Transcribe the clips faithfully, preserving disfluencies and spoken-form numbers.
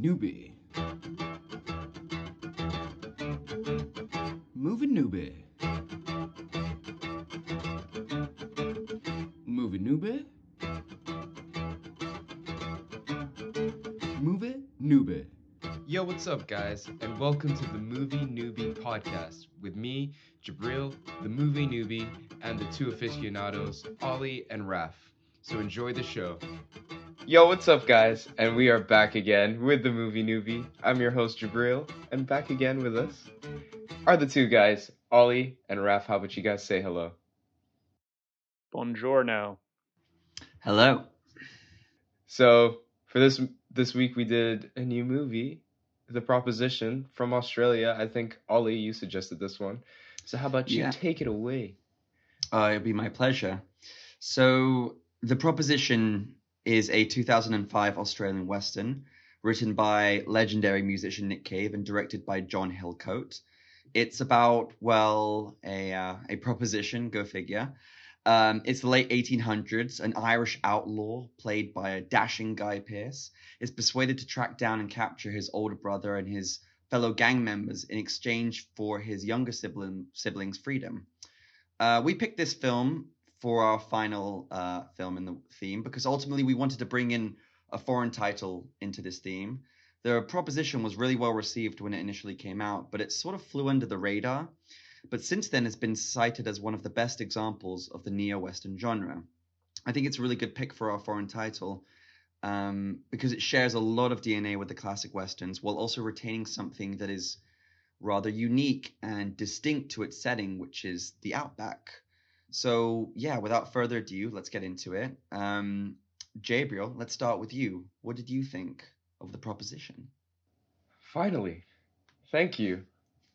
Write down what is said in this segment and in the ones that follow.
Newbie. Movie Newbie. Movie Newbie. Movie Newbie. Yo, what's up, guys, and welcome to the Movie Newbie podcast with me, Jabril, the Movie Newbie, and the two aficionados, Ollie and Raph. So enjoy the show. Yo, what's up, guys, and we are back again with the Movie Newbie. I'm your host, Jabril, and back again with us are the two guys, Ollie and Raph. How about you guys say hello? Buongiorno. Hello. So for this this week, we did a new movie, The Proposition, from Australia. I think, Ollie, you suggested this one. So how about you yeah. take it away? Uh, it'd be my pleasure. So The Proposition is a two thousand five Australian Western written by legendary musician Nick Cave and directed by John Hillcoat. It's about, well, a, uh, a proposition, go figure. Um, it's the late eighteen hundreds. An Irish outlaw, played by a dashing Guy Pearce, is persuaded to track down and capture his older brother and his fellow gang members in exchange for his younger sibling, sibling's freedom. Uh, we picked this film for our final uh, film in the theme because ultimately we wanted to bring in a foreign title into this theme. The Proposition was really well received when it initially came out, but it sort of flew under the radar. But since then, it's been cited as one of the best examples of the neo-Western genre. I think it's a really good pick for our foreign title um, because it shares a lot of D N A with the classic Westerns while also retaining something that is rather unique and distinct to its setting, which is the outback. So, yeah, without further ado, let's get into it. Um, Jabril, let's start with you. What did you think of The Proposition? Finally. Thank you.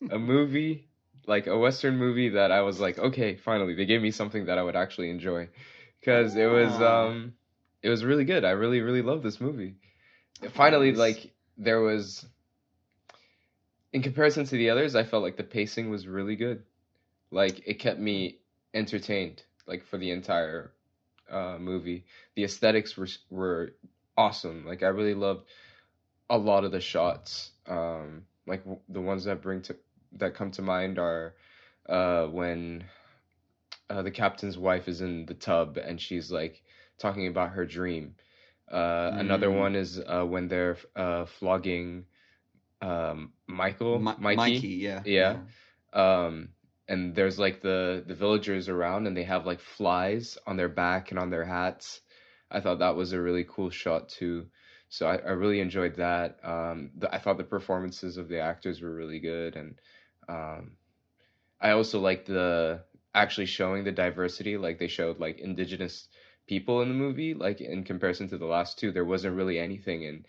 A movie... like a Western movie that I was like, okay, finally, they gave me something that I would actually enjoy, because it was um, it was really good. I really, really loved this movie. Finally, nice. Like there was, in comparison to the others, I felt like the pacing was really good. Like it kept me entertained, like for the entire uh, movie. The aesthetics were were awesome. Like I really loved a lot of the shots, um, like w- the ones that bring to. that come to mind are uh, when uh, the captain's wife is in the tub and she's like talking about her dream. Uh, mm. Another one is uh, when they're uh, flogging um, Michael, M- Mikey, Mikey, yeah, yeah. yeah. Um, and there's like the the villagers around and they have like flies on their back and on their hats. I thought that was a really cool shot too. So I, I really enjoyed that. Um, the, I thought the performances of the actors were really good and. Um, I also like the actually showing the diversity, like they showed like indigenous people in the movie, like in comparison to the last two, there wasn't really anything in,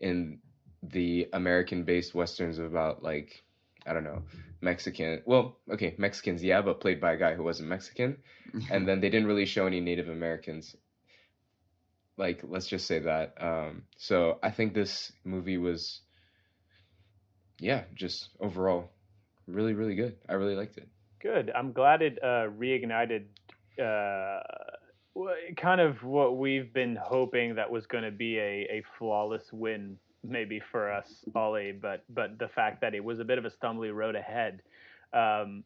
in the American based Westerns about like, I don't know, Mexican, well, okay, Mexicans, yeah, but played by a guy who wasn't Mexican. And then they didn't really show any Native Americans. Like, let's just say that. Um, so I think this movie was, yeah, just overall really, really good. I really liked it. Good. I'm glad it uh, reignited uh, kind of what we've been hoping that was going to be a, a flawless win, maybe for us, Ollie, but but the fact that it was a bit of a stumbly road ahead. Um,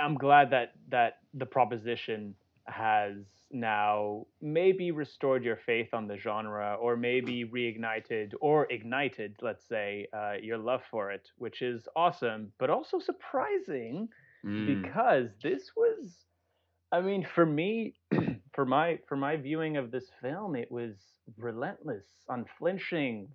I'm glad that, that the proposition has now maybe restored your faith on the genre or maybe reignited or ignited, let's say, uh, your love for it, which is awesome, but also surprising mm. because this was, I mean, for me, for my for my viewing of this film, it was relentless, unflinching,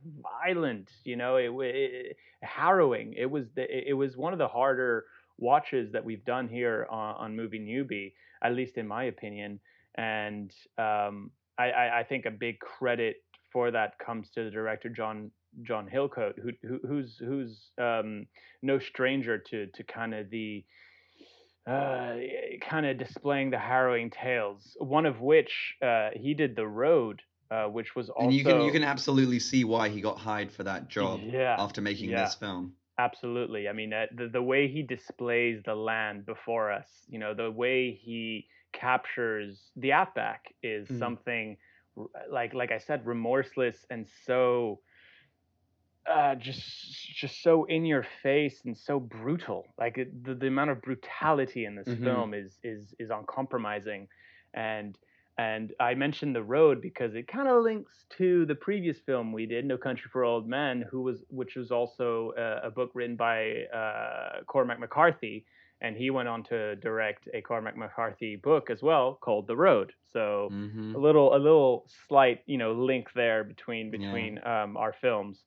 violent, you know, it, it harrowing. It was the, it was one of the harder watches that we've done here on, on Movie Newbie, at least in my opinion. And um, I, I, I think a big credit for that comes to the director John John Hillcoat, who, who, who's who's um, no stranger to to kind of the uh, kind of displaying the harrowing tales. One of which uh, he did The Road, uh, which was also and you can you can absolutely see why he got hired for that job yeah, after making yeah. this film. Absolutely. I mean, uh, the, the way he displays the land before us, you know, the way he captures the outback is mm. something like, like I said, remorseless and so uh, just just so in your face and so brutal. Like it, the, the amount of brutality in this mm-hmm. film is is is uncompromising, and and I mentioned The Road because it kind of links to the previous film we did, No Country for Old Men, who was which was also a, a book written by uh, Cormac McCarthy. And he went on to direct a Cormac McCarthy book as well called The Road. So mm-hmm. a little, a little slight, you know, link there between between yeah. um, our films.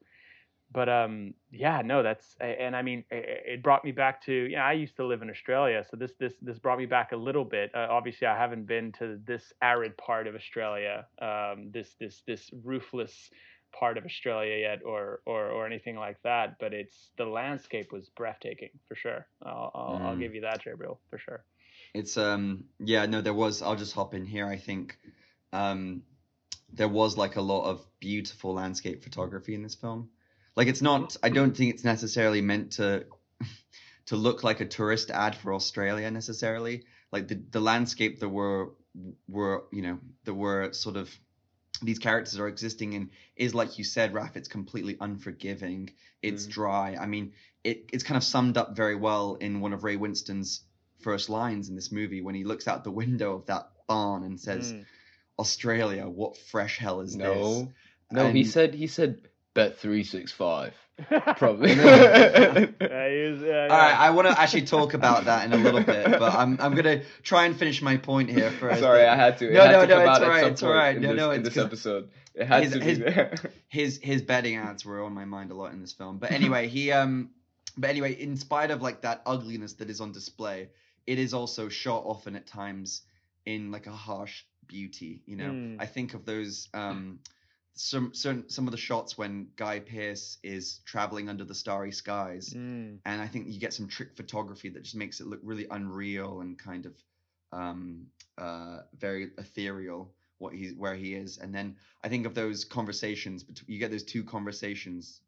But um, yeah, no, that's and I mean, it brought me back to you know, I used to live in Australia, so this this this brought me back a little bit. Uh, obviously, I haven't been to this arid part of Australia, um, this this this roofless part of Australia yet or, or or anything like that, but it's the landscape was breathtaking for sure. I'll I'll, mm. I'll give you that, Jabril, for sure. It's um yeah no there was I'll just hop in here. I think um there was like a lot of beautiful landscape photography in this film. Like it's not I don't think it's necessarily meant to to look like a tourist ad for Australia necessarily. Like the the landscape that were were you know that were sort of these characters are existing in is, like you said, Raph, it's completely unforgiving. It's mm. dry. I mean, it, it's kind of summed up very well in one of Ray Winstone's first lines in this movie when he looks out the window of that barn and says, mm. Australia, what fresh hell is no. this? No, and... he said, he said, bet three sixty-five. Probably. No. uh, was, uh, yeah. All right, I want to actually talk about that in a little bit, but I'm I'm gonna try and finish my point here first. Sorry, I had to. It no, had no, to no, it's all right, it's all right. No, this, no, in this episode, it had his, to be his, there. His his betting ads were on my mind a lot in this film, but anyway, he um, but anyway, in spite of like that ugliness that is on display, it is also shot often at times in like a harsh beauty. You know, mm. I think of those um. Some certain some of the shots when Guy Pearce is traveling under the starry skies, mm. and I think you get some trick photography that just makes it look really unreal and kind of um, uh, very ethereal. What he where he is, and then I think of those conversations. You get those two conversations,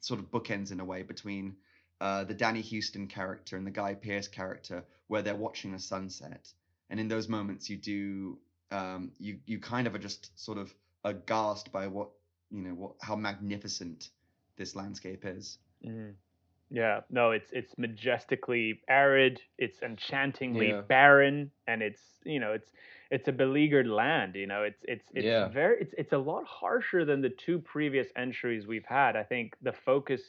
sort of bookends in a way between uh, the Danny Houston character and the Guy Pearce character, where they're watching the sunset, and in those moments you do um, you you kind of are just sort of aghast by what you know what how magnificent this landscape is. Mm. Yeah, no, it's it's majestically arid, it's enchantingly yeah. barren, and it's you know it's it's a beleaguered land. You know, it's it's it's yeah. very it's it's a lot harsher than the two previous entries we've had. I think the focus,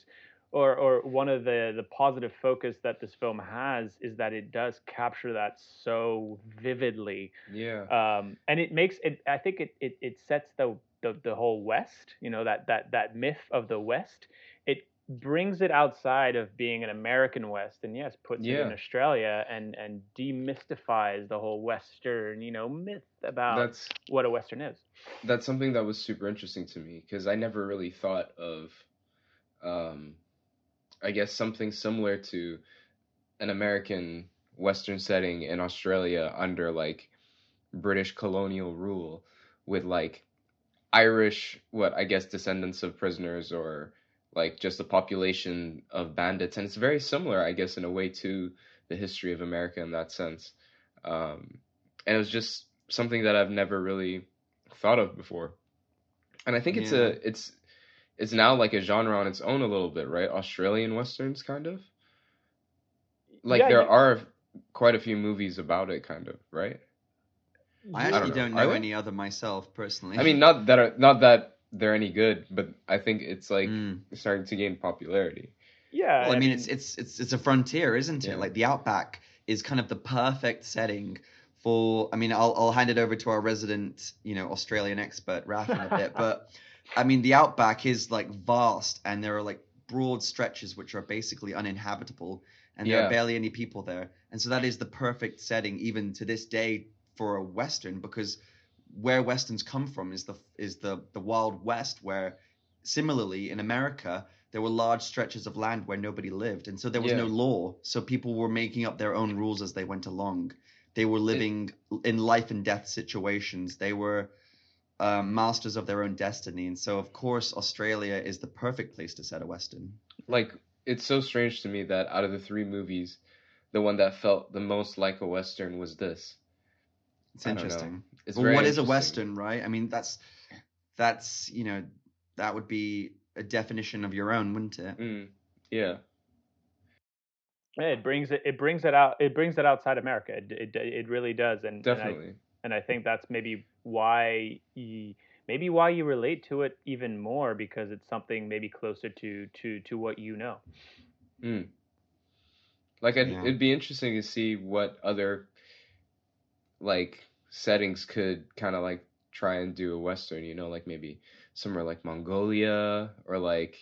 or or one of the the positive focus that this film has is that it does capture that so vividly. Yeah. Um, and it makes it. I think it it it sets the the the whole West. You know that that that myth of the West. It brings it outside of being an American West, and yes, puts yeah. it in Australia and and demystifies the whole Western you know myth about that's, what a Western is. That's something that was super interesting to me because I never really thought of. Um, I guess something similar to an American Western setting in Australia under like British colonial rule with like Irish, what I guess descendants of prisoners or like just a population of bandits. And it's very similar, I guess, in a way to the history of America in that sense. Um, and it was just something that I've never really thought of before. And I think it's yeah. a, it's, It's now like a genre on its own a little bit, right? Australian Westerns, kind of? Like, yeah, there yeah. are quite a few movies about it, kind of, right? I actually I don't know, don't know any other myself, personally. I mean, not that are, not that they're any good, but I think it's, like, mm. starting to gain popularity. Yeah. Well, I, I mean, mean, it's it's it's it's a frontier, isn't it? Yeah. Like, the Outback is kind of the perfect setting for... I mean, I'll I'll hand it over to our resident, you know, Australian expert, Raph, in a bit, but... I mean, the Outback is, like, vast, and there are, like, broad stretches which are basically uninhabitable, and yeah. there are barely any people there. And so that is the perfect setting, even to this day, for a Western, because where Westerns come from is the is the, the Wild West, where, similarly, in America, there were large stretches of land where nobody lived, and so there was yeah. no law, so people were making up their own rules as they went along. They were living it, in life and death situations. They were... Um, masters of their own destiny, and so of course Australia is the perfect place to set a Western. Like, it's so strange to me that out of the three movies, the one that felt the most like a Western was this. It's interesting. It's well, very what is a Western, right? I mean, that's that's you know that would be a definition of your own, wouldn't it? Mm, yeah. Yeah, it brings it. It brings it out. It brings it outside America. It it, it really does. And definitely. And I, and I think that's maybe why you, maybe why you relate to it even more, because it's something maybe closer to to to what you know. Mm. Like I'd, yeah. it'd be interesting to see what other like settings could kind of like try and do a Western. You know, like maybe somewhere like Mongolia or like.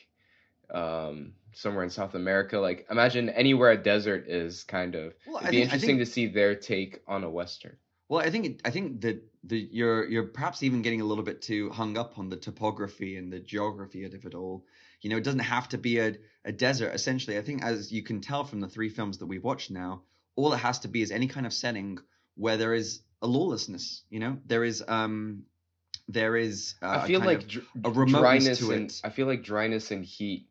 Um, somewhere in South America, like imagine anywhere a desert is kind of. Well, it'd be think, interesting think, to see their take on a Western. Well, I think I think that the you're you're perhaps even getting a little bit too hung up on the topography and the geography of it all. You know, it doesn't have to be a a desert. Essentially, I think as you can tell from the three films that we've watched now, all it has to be is any kind of setting where there is a lawlessness. You know, there is um. There is uh, I feel a kind like of dr- a remoteness to it. And, I feel like dryness and heat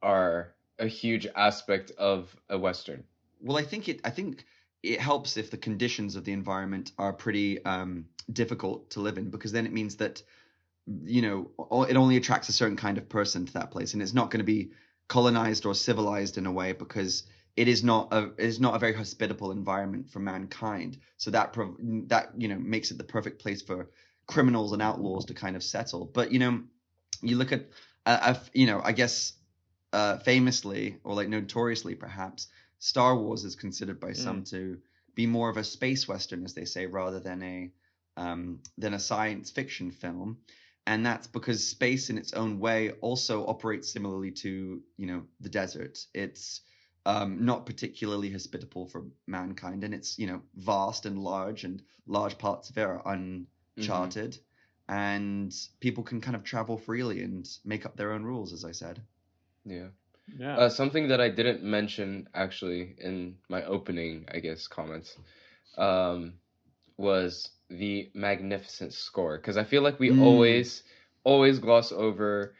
are a huge aspect of a Western. Well, I think it I think it helps if the conditions of the environment are pretty um, difficult to live in, because then it means that, you know, it only attracts a certain kind of person to that place, and it's not going to be colonized or civilized in a way, because it is not a it is not a very hospitable environment for mankind. So that that, you know, makes it the perfect place for criminals and outlaws to kind of settle. But, you know, you look at uh, you know, I guess Uh, famously, or like notoriously perhaps, Star Wars is considered by some mm. to be more of a space western, as they say, rather than a um, than a science fiction film, and that's because space in its own way also operates similarly to, you know, the desert. It's um, not particularly hospitable for mankind, and it's, you know, vast and large, and large parts of it are uncharted, mm-hmm. and people can kind of travel freely and make up their own rules, as I said. Yeah. yeah. Uh, something that I didn't mention actually in my opening, I guess, comments, um, was the magnificent score, because I feel like we mm. always, always gloss over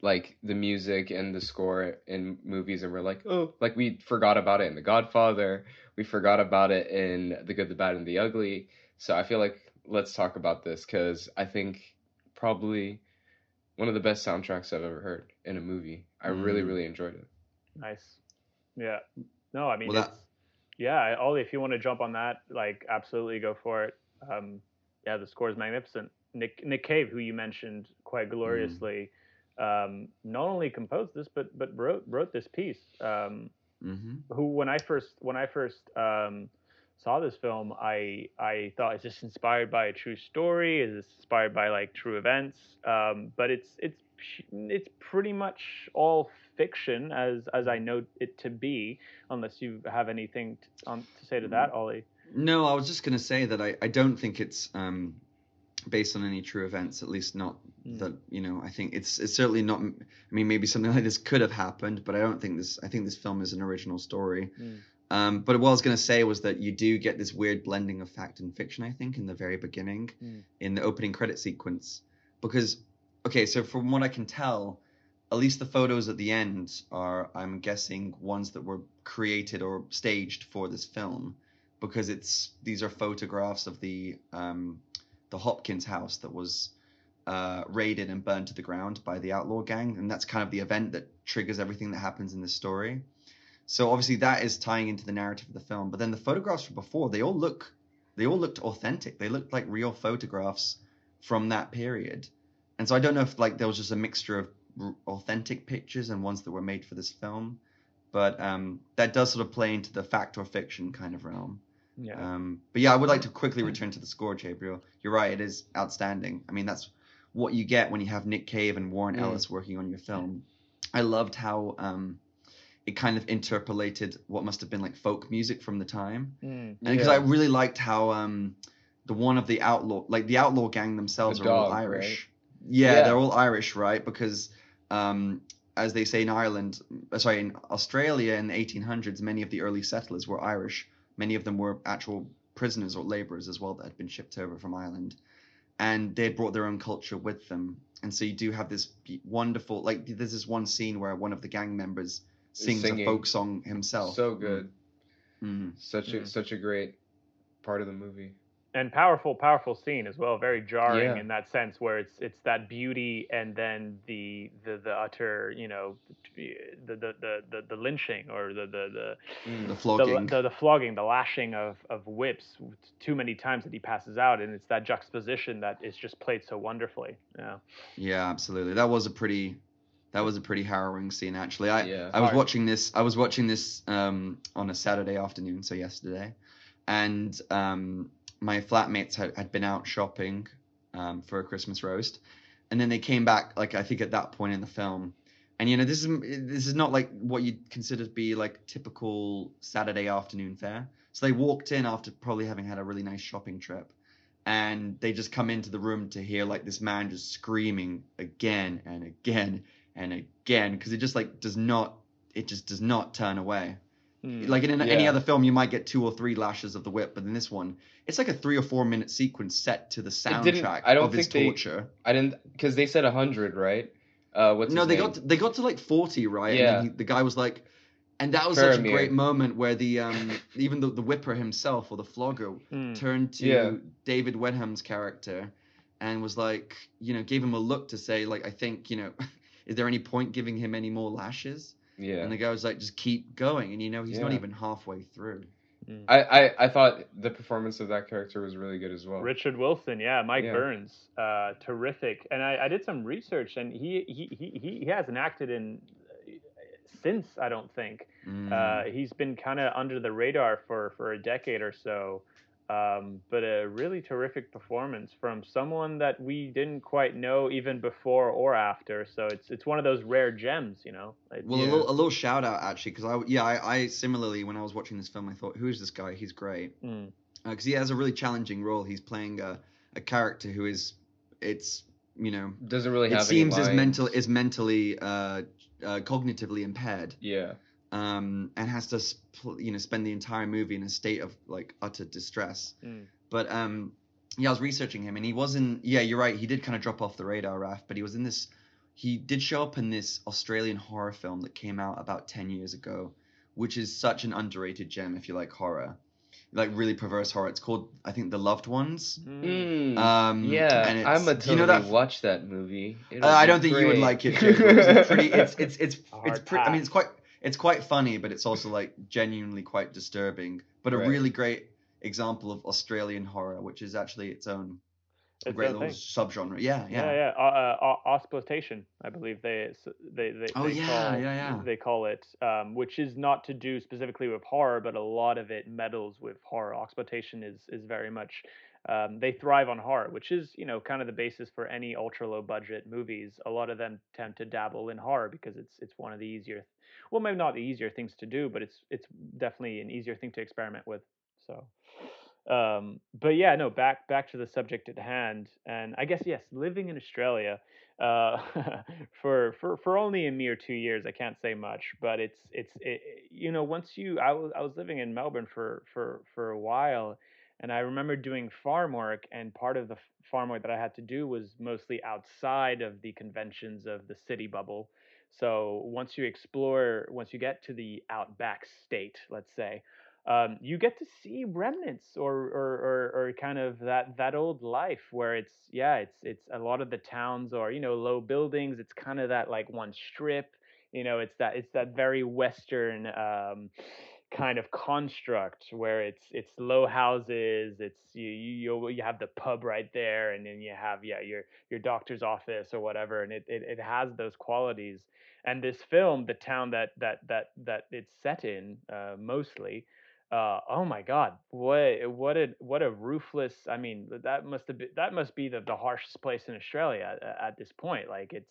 like the music and the score in movies, and we're like, oh, like we forgot about it in The Godfather, we forgot about it in The Good, the Bad, and the Ugly. So I feel like let's talk about this, because I think probably one of the best soundtracks I've ever heard in a movie. I mm. really, really enjoyed it. Nice. Yeah. No, I mean, well, it's, yeah, Ollie, if you want to jump on that, like, absolutely go for it. Um, yeah, the score is magnificent. Nick Nick Cave, who you mentioned quite gloriously, mm. um, not only composed this, but but wrote wrote this piece. Um, mm-hmm. Who, when I first when I first um, saw this film, I I thought, is this inspired by a true story? Is this inspired by like true events? Um, but it's it's it's pretty much all fiction, as as I know it to be, unless you have anything to, um, to say to that, Ollie. No, I was just gonna say that I I don't think it's um based on any true events, at least not mm. that, you know. I think it's it's certainly not. I mean, maybe something like this could have happened, but I don't think this. I think this film is an original story. Mm. Um, but what I was going to say was that you do get this weird blending of fact and fiction, I think, in the very beginning, mm. in the opening credit sequence. Because, okay, so from what I can tell, at least the photos at the end are, I'm guessing, ones that were created or staged for this film, because it's these are photographs of the um, the Hopkins house that was uh, raided and burned to the ground by the outlaw gang, and that's kind of the event that triggers everything that happens in this story. So obviously that is tying into the narrative of the film. But then the photographs from before, they all look, they all looked authentic. They looked like real photographs from that period. And so I don't know if like there was just a mixture of r- authentic pictures and ones that were made for this film. But um, that does sort of play into the fact or fiction kind of realm. Yeah. Um, but yeah, I would like to quickly return to the score, Jabril. You're right, it is outstanding. I mean, that's what you get when you have Nick Cave and Warren yeah. Ellis working on your film. I loved how... Um, it kind of interpolated what must have been like folk music from the time. Mm, and because yeah. I really liked how um, the one of the outlaw, like the outlaw gang themselves the are dog, all Irish. Right? Yeah, yeah, they're all Irish, right? Because um, as they say in Ireland, sorry, in Australia in the eighteen hundreds, many of the early settlers were Irish. Many of them were actual prisoners or laborers as well that had been shipped over from Ireland. And they brought their own culture with them. And so you do have this wonderful, like there's this one scene where one of the gang members sings singing. a folk song himself. So good. Mm-hmm. Such a mm-hmm. such a great part of the movie. And powerful, powerful scene as well. Very jarring yeah. in that sense, where it's it's that beauty and then the the, the utter, you know, the the, the, the, the lynching or the the the, mm, the flogging, the, the, the flogging, the lashing of of whips too many times that he passes out, and it's that juxtaposition that is just played so wonderfully. Yeah. Yeah, absolutely. That was a pretty that was a pretty harrowing scene, actually. I yeah. I was Hard. watching this. I was watching this um, on a Saturday afternoon, so yesterday, and. Um, My flatmates had, had been out shopping um, for a Christmas roast, and then they came back, like, I think at that point in the film. And, you know, this is this is not like what you'd consider to be like typical Saturday afternoon fare. So they walked in after probably having had a really nice shopping trip, and they just come into the room to hear like this man just screaming again and again and again, because it just like does not it just does not turn away. Like in an, yeah. any other film, you might get two or three lashes of the whip, but in this one, it's like a three or four minute sequence set to the soundtrack I don't of think his they, torture. I didn't, because they said a hundred, right? Uh, what's no, they name? got to, they got to like forty, right? Yeah. And then he, the guy was like, and that was Faramir. such a great moment where the um even the, the whipper himself or the flogger mm. turned to yeah. David Wenham's character and was like, you know, gave him a look to say like, I think, you know, is there any point giving him any more lashes? Yeah, and the guy was like, just keep going, and you know he's yeah. not even halfway through. Mm. I, I I thought the performance of that character was really good as well. Richard Wilson, yeah, Mike yeah. Burns, uh, terrific. And I, I did some research, and he he he he hasn't acted in since, I don't think. Mm. Uh, he's been kind of under the radar for for a decade or so. Um, but a really terrific performance from someone that we didn't quite know even before or after. So it's it's one of those rare gems, you know. It's, well, yeah. a little a little shout out actually, because I yeah I, I similarly when I was watching this film I thought, who is this guy? He's great because mm. uh, he has a really challenging role. He's playing a a character who is it's you know doesn't really have it seems any is mental is mentally uh, uh, cognitively impaired. Yeah. Um, and has to, you know, spend the entire movie in a state of like utter distress. Mm. But um, yeah, I was researching him, and he wasn't. Yeah, you're right. He did kind of drop off the radar, Raph. But he was in this. He did show up in this Australian horror film that came out about ten years ago, which is such an underrated gem if you like horror, like really perverse horror. It's called, I think, The Loved Ones. Mm. Um, yeah, and it's, I'm a totally you know that, watch that movie. Uh, I don't think great. you would like it. It's pretty. It's it's it's it's. it's pre- I mean, it's quite. It's quite funny, but it's also like genuinely quite disturbing. But a right. really great example of Australian horror, which is actually its own it's great little thing. subgenre. Yeah, yeah, yeah. yeah. Uh, uh, Ausploitation, I believe they they they, oh, they yeah, call yeah, yeah. they call it, um, which is not to do specifically with horror, but a lot of it meddles with horror. Ausploitation is is very much. Um, they thrive on horror, which is, you know, kind of the basis for any ultra low budget movies. A lot of them tend to dabble in horror because it's it's one of the easier, well, maybe not the easier things to do, but it's it's definitely an easier thing to experiment with. So, um, but yeah, no, back back to the subject at hand, and I guess yes, living in Australia uh, for for for only a mere two years, I can't say much, but it's it's it, you know, once you I was I was living in Melbourne for for for a while. And I remember doing farm work, and part of the farm work that I had to do was mostly outside of the conventions of the city bubble. So once you explore, once you get to the outback state, let's say, um, you get to see remnants or, or, or, or kind of that, that old life where it's, yeah, it's, it's a lot of the towns or, you know, low buildings. It's kind of that like one strip, you know, it's that, it's that very Western, um, kind of construct where it's it's low houses, it's you you you have the pub right there, and then you have yeah your your doctor's office or whatever, and it, it it has those qualities. And this film, the town that that that that it's set in, uh mostly uh oh my god, what what a what a ruthless, I mean that must have been, that must be the, the harshest place in Australia at, at this point, like it's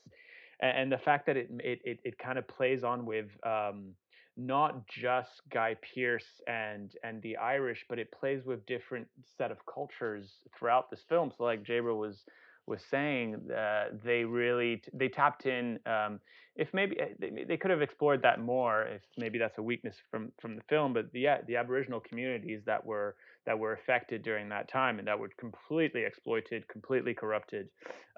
and the fact that it it it, it kind of plays on with um not just Guy Pearce and and the Irish, but it plays with different set of cultures throughout this film. So like Jabril was was saying, uh, they really t- they tapped in. Um, if maybe they, they could have explored that more. If maybe that's a weakness from from the film, but the the Aboriginal communities that were that were affected during that time and that were completely exploited, completely corrupted,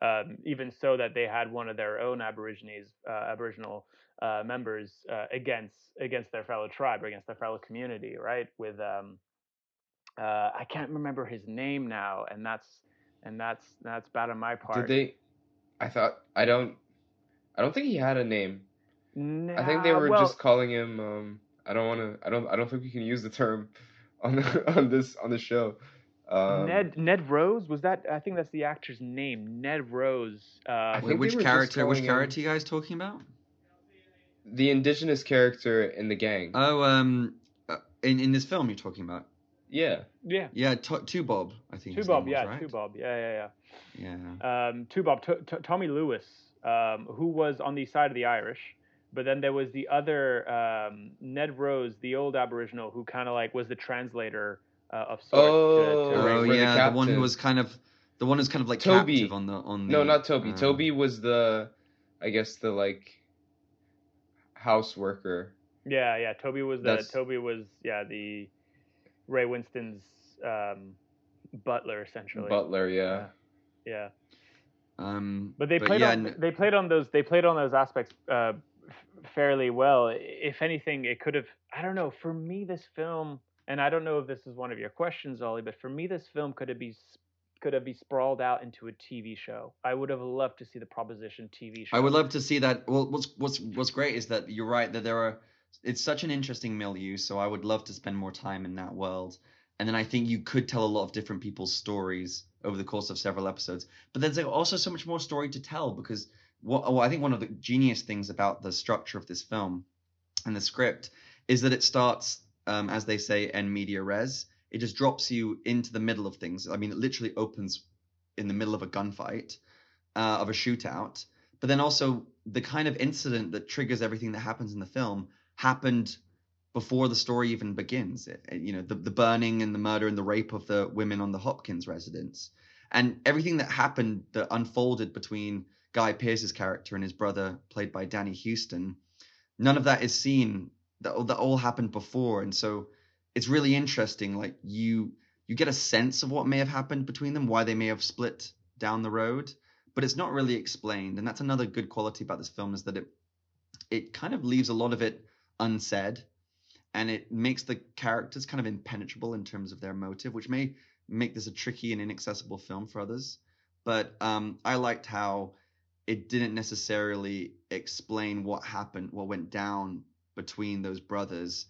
um, even so that they had one of their own Aborigines, uh, Aboriginal. Uh, members uh, against against their fellow tribe or against their fellow community, right? With um, uh, I can't remember his name now, and that's and that's that's bad on my part. Did they? I thought I don't. I don't think he had a name. Nah, I think they were well, just calling him. Um, I don't want to. I don't. I don't think we can use the term on the, on this on the show. Um, Ned Ned Rose was that? I think that's the actor's name. Ned Rose. Uh, Wait, which character? Which character you guys talking about? The indigenous character in the gang. Oh, um, in in this film you're talking about. Yeah. Yeah. Yeah. To, to Bob, I think. To Bob, yeah. Right? To Bob, yeah, yeah, yeah. Yeah. Um, to Bob, to, to, Tommy Lewis, um, who was on the side of the Irish, but then there was the other um, Ned Rose, the old Aboriginal, who kind of like was the translator uh, of sorts. Oh, to, to oh yeah, the, the one who was kind of the one who's kind of like Toby. Captive on the on the. No, not Toby. Uh, Toby was the, I guess the like. House worker. Yeah, yeah. Toby was the That's... Toby was yeah the Ray Winstone's um, butler essentially. Butler, yeah, yeah. yeah. Um, but they but played yeah, on n- they played on those they played on those aspects uh, fairly well. If anything, it could have. I don't know. For me, this film, and I don't know if this is one of your questions, Ollie, but for me, this film could have been could have been sprawled out into a T V show. I would have loved to see the Proposition T V show. I would love to see that. Well, what's what's what's great is that you're right that there are. It's such an interesting milieu, so I would love to spend more time in that world. And then I think you could tell a lot of different people's stories over the course of several episodes. But there's also so much more story to tell because what well, I think one of the genius things about the structure of this film and the script is that it starts, um, as they say, en media res. It just drops you into the middle of things. I mean, it literally opens in the middle of a gunfight, uh, of a shootout. But then also the kind of incident that triggers everything that happens in the film happened before the story even begins. It, you know, the, the burning and the murder and the rape of the women on the Hopkins residence. And everything that happened, that unfolded between Guy Pearce's character and his brother, played by Danny Houston, none of that is seen. That, that all happened before. And so... it's really interesting, like you you get a sense of what may have happened between them, why they may have split down the road, but it's not really explained. And that's another good quality about this film is that it it kind of leaves a lot of it unsaid, and it makes the characters kind of impenetrable in terms of their motive, which may make this a tricky and inaccessible film for others. But um, I liked how it didn't necessarily explain what happened, what went down between those brothers.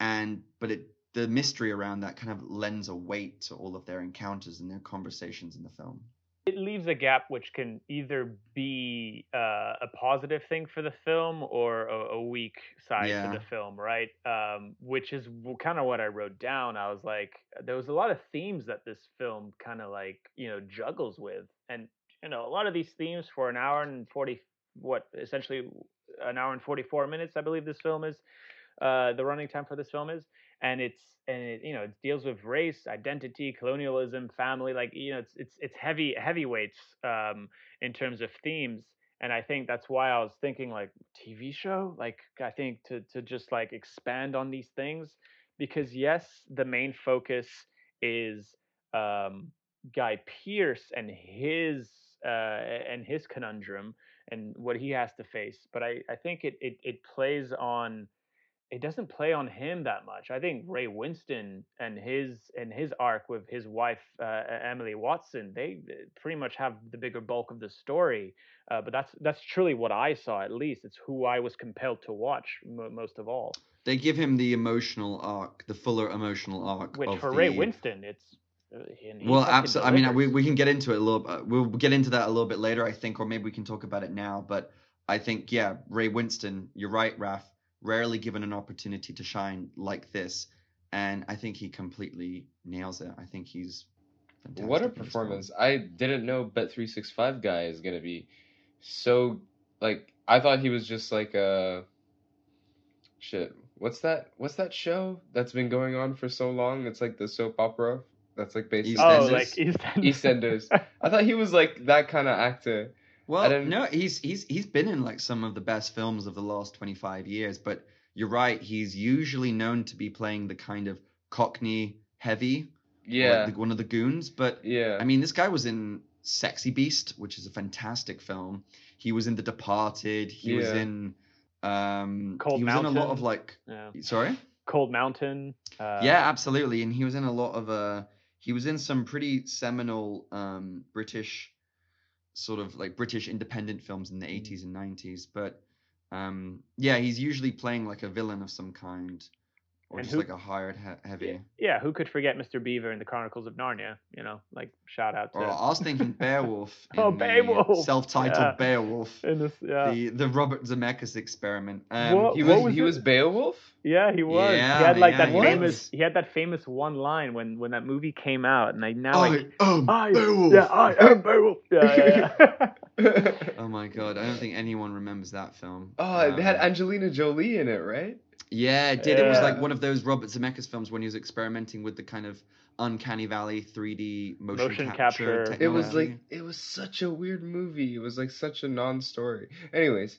And but it the mystery around that kind of lends a weight to all of their encounters and their conversations in the film. It leaves a gap which can either be uh, a positive thing for the film or a, a weak side yeah. to the film, right? Um, which is kind of what I wrote down. I was like, there was a lot of themes that this film kind of like, you know, juggles with. And, you know, a lot of these themes for an hour and forty, what, essentially an hour and forty-four minutes, I believe this film is. Uh, the running time for this film is, and it's and it, you know, it deals with race, identity, colonialism, family, like, you know, it's it's it's heavy heavyweights um, in terms of themes, and I think that's why I was thinking like T V show, like I think to to just like expand on these things, because yes, the main focus is um, Guy Pearce and his uh, and his conundrum and what he has to face, but I I think it it it plays on. It doesn't play on him that much. I think Ray Winstone and his and his arc with his wife uh, Emily Watson, they pretty much have the bigger bulk of the story. Uh, but that's that's truly what I saw. At least it's who I was compelled to watch m- most of all. They give him the emotional arc, the fuller emotional arc. Which of for the... Ray Winstone, it's well, absolutely. I mean, we we can get into it a little. Bit. We'll get into that a little bit later, I think, or maybe we can talk about it now. But I think, yeah, Ray Winstone. You're right, Raph. Rarely given an opportunity to shine like this, and I think he completely nails it. I think he's fantastic. What a performance! I didn't know Bet three sixty-five guy is gonna be so like. I thought he was just like a shit. What's that? What's that show that's been going on for so long? It's like the soap opera that's like based EastEnders. Oh, like EastEnders. EastEnders. I thought he was like that kind of actor. Well, no, he's he's he's been in like some of the best films of the last twenty-five years, but you're right, he's usually known to be playing the kind of Cockney heavy, yeah, like the, one of the goons. But yeah, I mean, this guy was in Sexy Beast, which is a fantastic film. He was in The Departed. He yeah. was in um, Cold Mountain. He was in a lot of like, yeah. sorry, Cold Mountain. Uh, yeah, absolutely. And he was in a lot of uh, he was in some pretty seminal um, British sort of like British independent films in the eighties and nineties. But um, yeah, he's usually playing like a villain of some kind, or and just who, like a hired he- heavy. Yeah, who could forget Mister Beaver in the Chronicles of Narnia? You know, like shout out to. Or I was thinking Beowulf. in oh, Beowulf! Self-titled yeah. Beowulf. In this, yeah. The the Robert Zemeckis experiment. Um, what, he was, what was he it? was Beowulf. Yeah, he was. Yeah, he had like yeah, that he famous. Was. He had that famous one line when, when that movie came out, and I now I, I am I, Beowulf. Yeah, I am Beowulf. Yeah, yeah, yeah. Oh my god, I don't think anyone remembers that film. Oh, it um, had Angelina Jolie in it, right? Yeah, it did. Yeah. It was like one of those Robert Zemeckis films when he was experimenting with the kind of uncanny valley three D motion, motion capture. capture. It was like it was such a weird movie. It was like such a non-story. Anyways,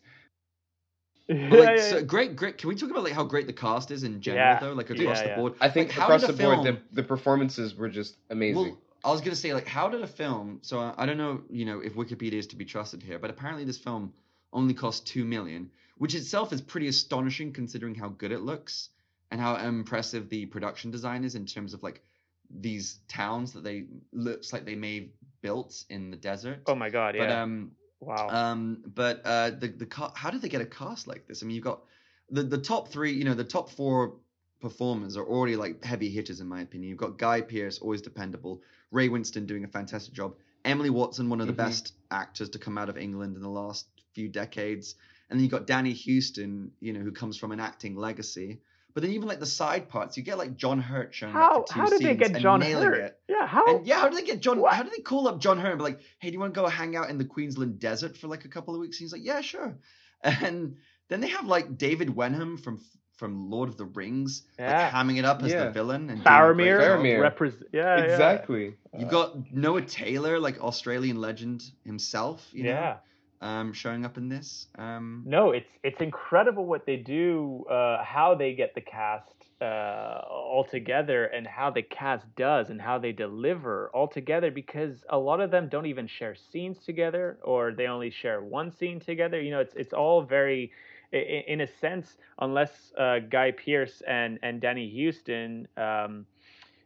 yeah, like, yeah. So great, great. Can we talk about like how great the cast is in general yeah. though? Like across yeah, yeah. the board. I think like, across the film... board, the, the performances were just amazing. Well, I was gonna say like how did a film? So I, I don't know, you know, if Wikipedia is to be trusted here, but apparently this film only cost two million dollars, which itself is pretty astonishing considering how good it looks and how impressive the production design is in terms of like these towns that they looks like they may have built in the desert. Oh my god, yeah. But, um, wow. Um, but uh, the the ca- how did they get a cast like this? I mean, you've got the the top three, you know, the top four performers are already like heavy hitters in my opinion. You've got Guy Pearce, always dependable. Ray Winstone doing a fantastic job. Emily Watson, one of the mm-hmm. best actors to come out of England in the last few decades, and then you got Danny Houston, you know, who comes from an acting legacy. But then even like the side parts, you get like John Hurt showing how, up for two how did scenes they get John and nailing Hurt? It. Yeah, how? And, yeah, how did they get John? What? How did they call up John Hurt and be like, "Hey, do you want to go hang out in the Queensland desert for like a couple of weeks?" And he's like, "Yeah, sure." And then they have like David Wenham from from Lord of the Rings, yeah. like hamming it up as yeah. the villain and Faramir, Faramir, Repres- yeah, exactly. Yeah. You've got Noah Taylor, like Australian legend himself, you know. Yeah. Um, showing up in this. Um... No, it's it's incredible what they do, uh, how they get the cast uh, all together, and how the cast does, and how they deliver all together. Because a lot of them don't even share scenes together, or they only share one scene together. You know, it's it's all very, in a sense, unless uh, Guy Pearce and and Danny Houston. Um,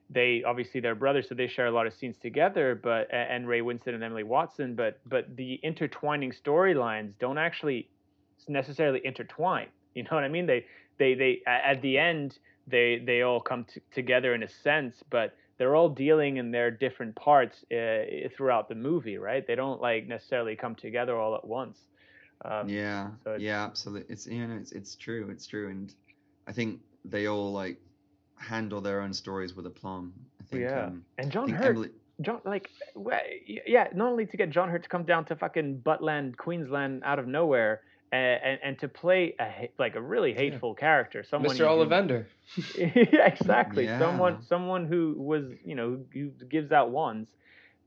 They obviously they're brothers, so they share a lot of scenes together. But and Ray Winstone and Emily Watson, but but the intertwining storylines don't actually necessarily intertwine. You know what I mean? They they they at the end they they all come t- together in a sense, but they're all dealing in their different parts uh, throughout the movie, right? They don't like necessarily come together all at once. Um, yeah, so yeah, absolutely. It's you know it's it's true, it's true, and I think they all like. handle their own stories with aplomb. I think, yeah, um, and John Hurt, Emily... John like, yeah, not only to get John Hurt to come down to fucking Buttland, Queensland, out of nowhere, and and, and to play a like a really hateful yeah. character, someone, Mister Ollivander, yeah, exactly, yeah. someone, someone who was, you know, who gives out wands,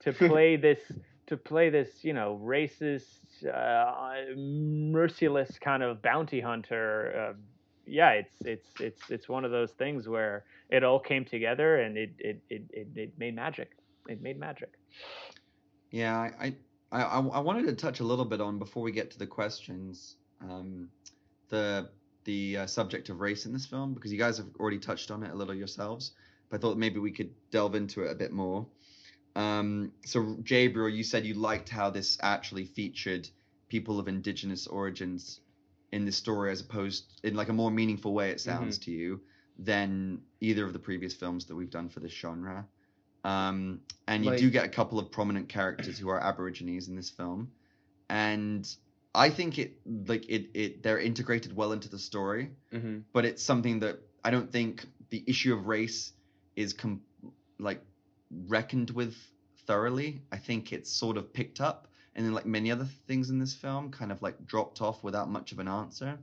to play this, to play this, you know, racist, uh, merciless kind of bounty hunter. Uh, Yeah, it's it's it's it's one of those things where it all came together and it it it, it, it made magic. It made magic. Yeah, I, I I I wanted to touch a little bit on before we get to the questions, um, the the uh, subject of race in this film, because you guys have already touched on it a little yourselves, but I thought maybe we could delve into it a bit more. Um, so Jabril, you said you liked how this actually featured people of indigenous origins in this story, as opposed in like a more meaningful way, it sounds mm-hmm. to you, than either of the previous films that we've done for this genre. Um, and you like, do get a couple of prominent characters who are Aborigines in this film. And I think it like it it they're integrated well into the story, mm-hmm. but it's something that I don't think the issue of race is com- like reckoned with thoroughly. I think it's sort of picked up. And then, like many other things in this film, kind of like dropped off without much of an answer.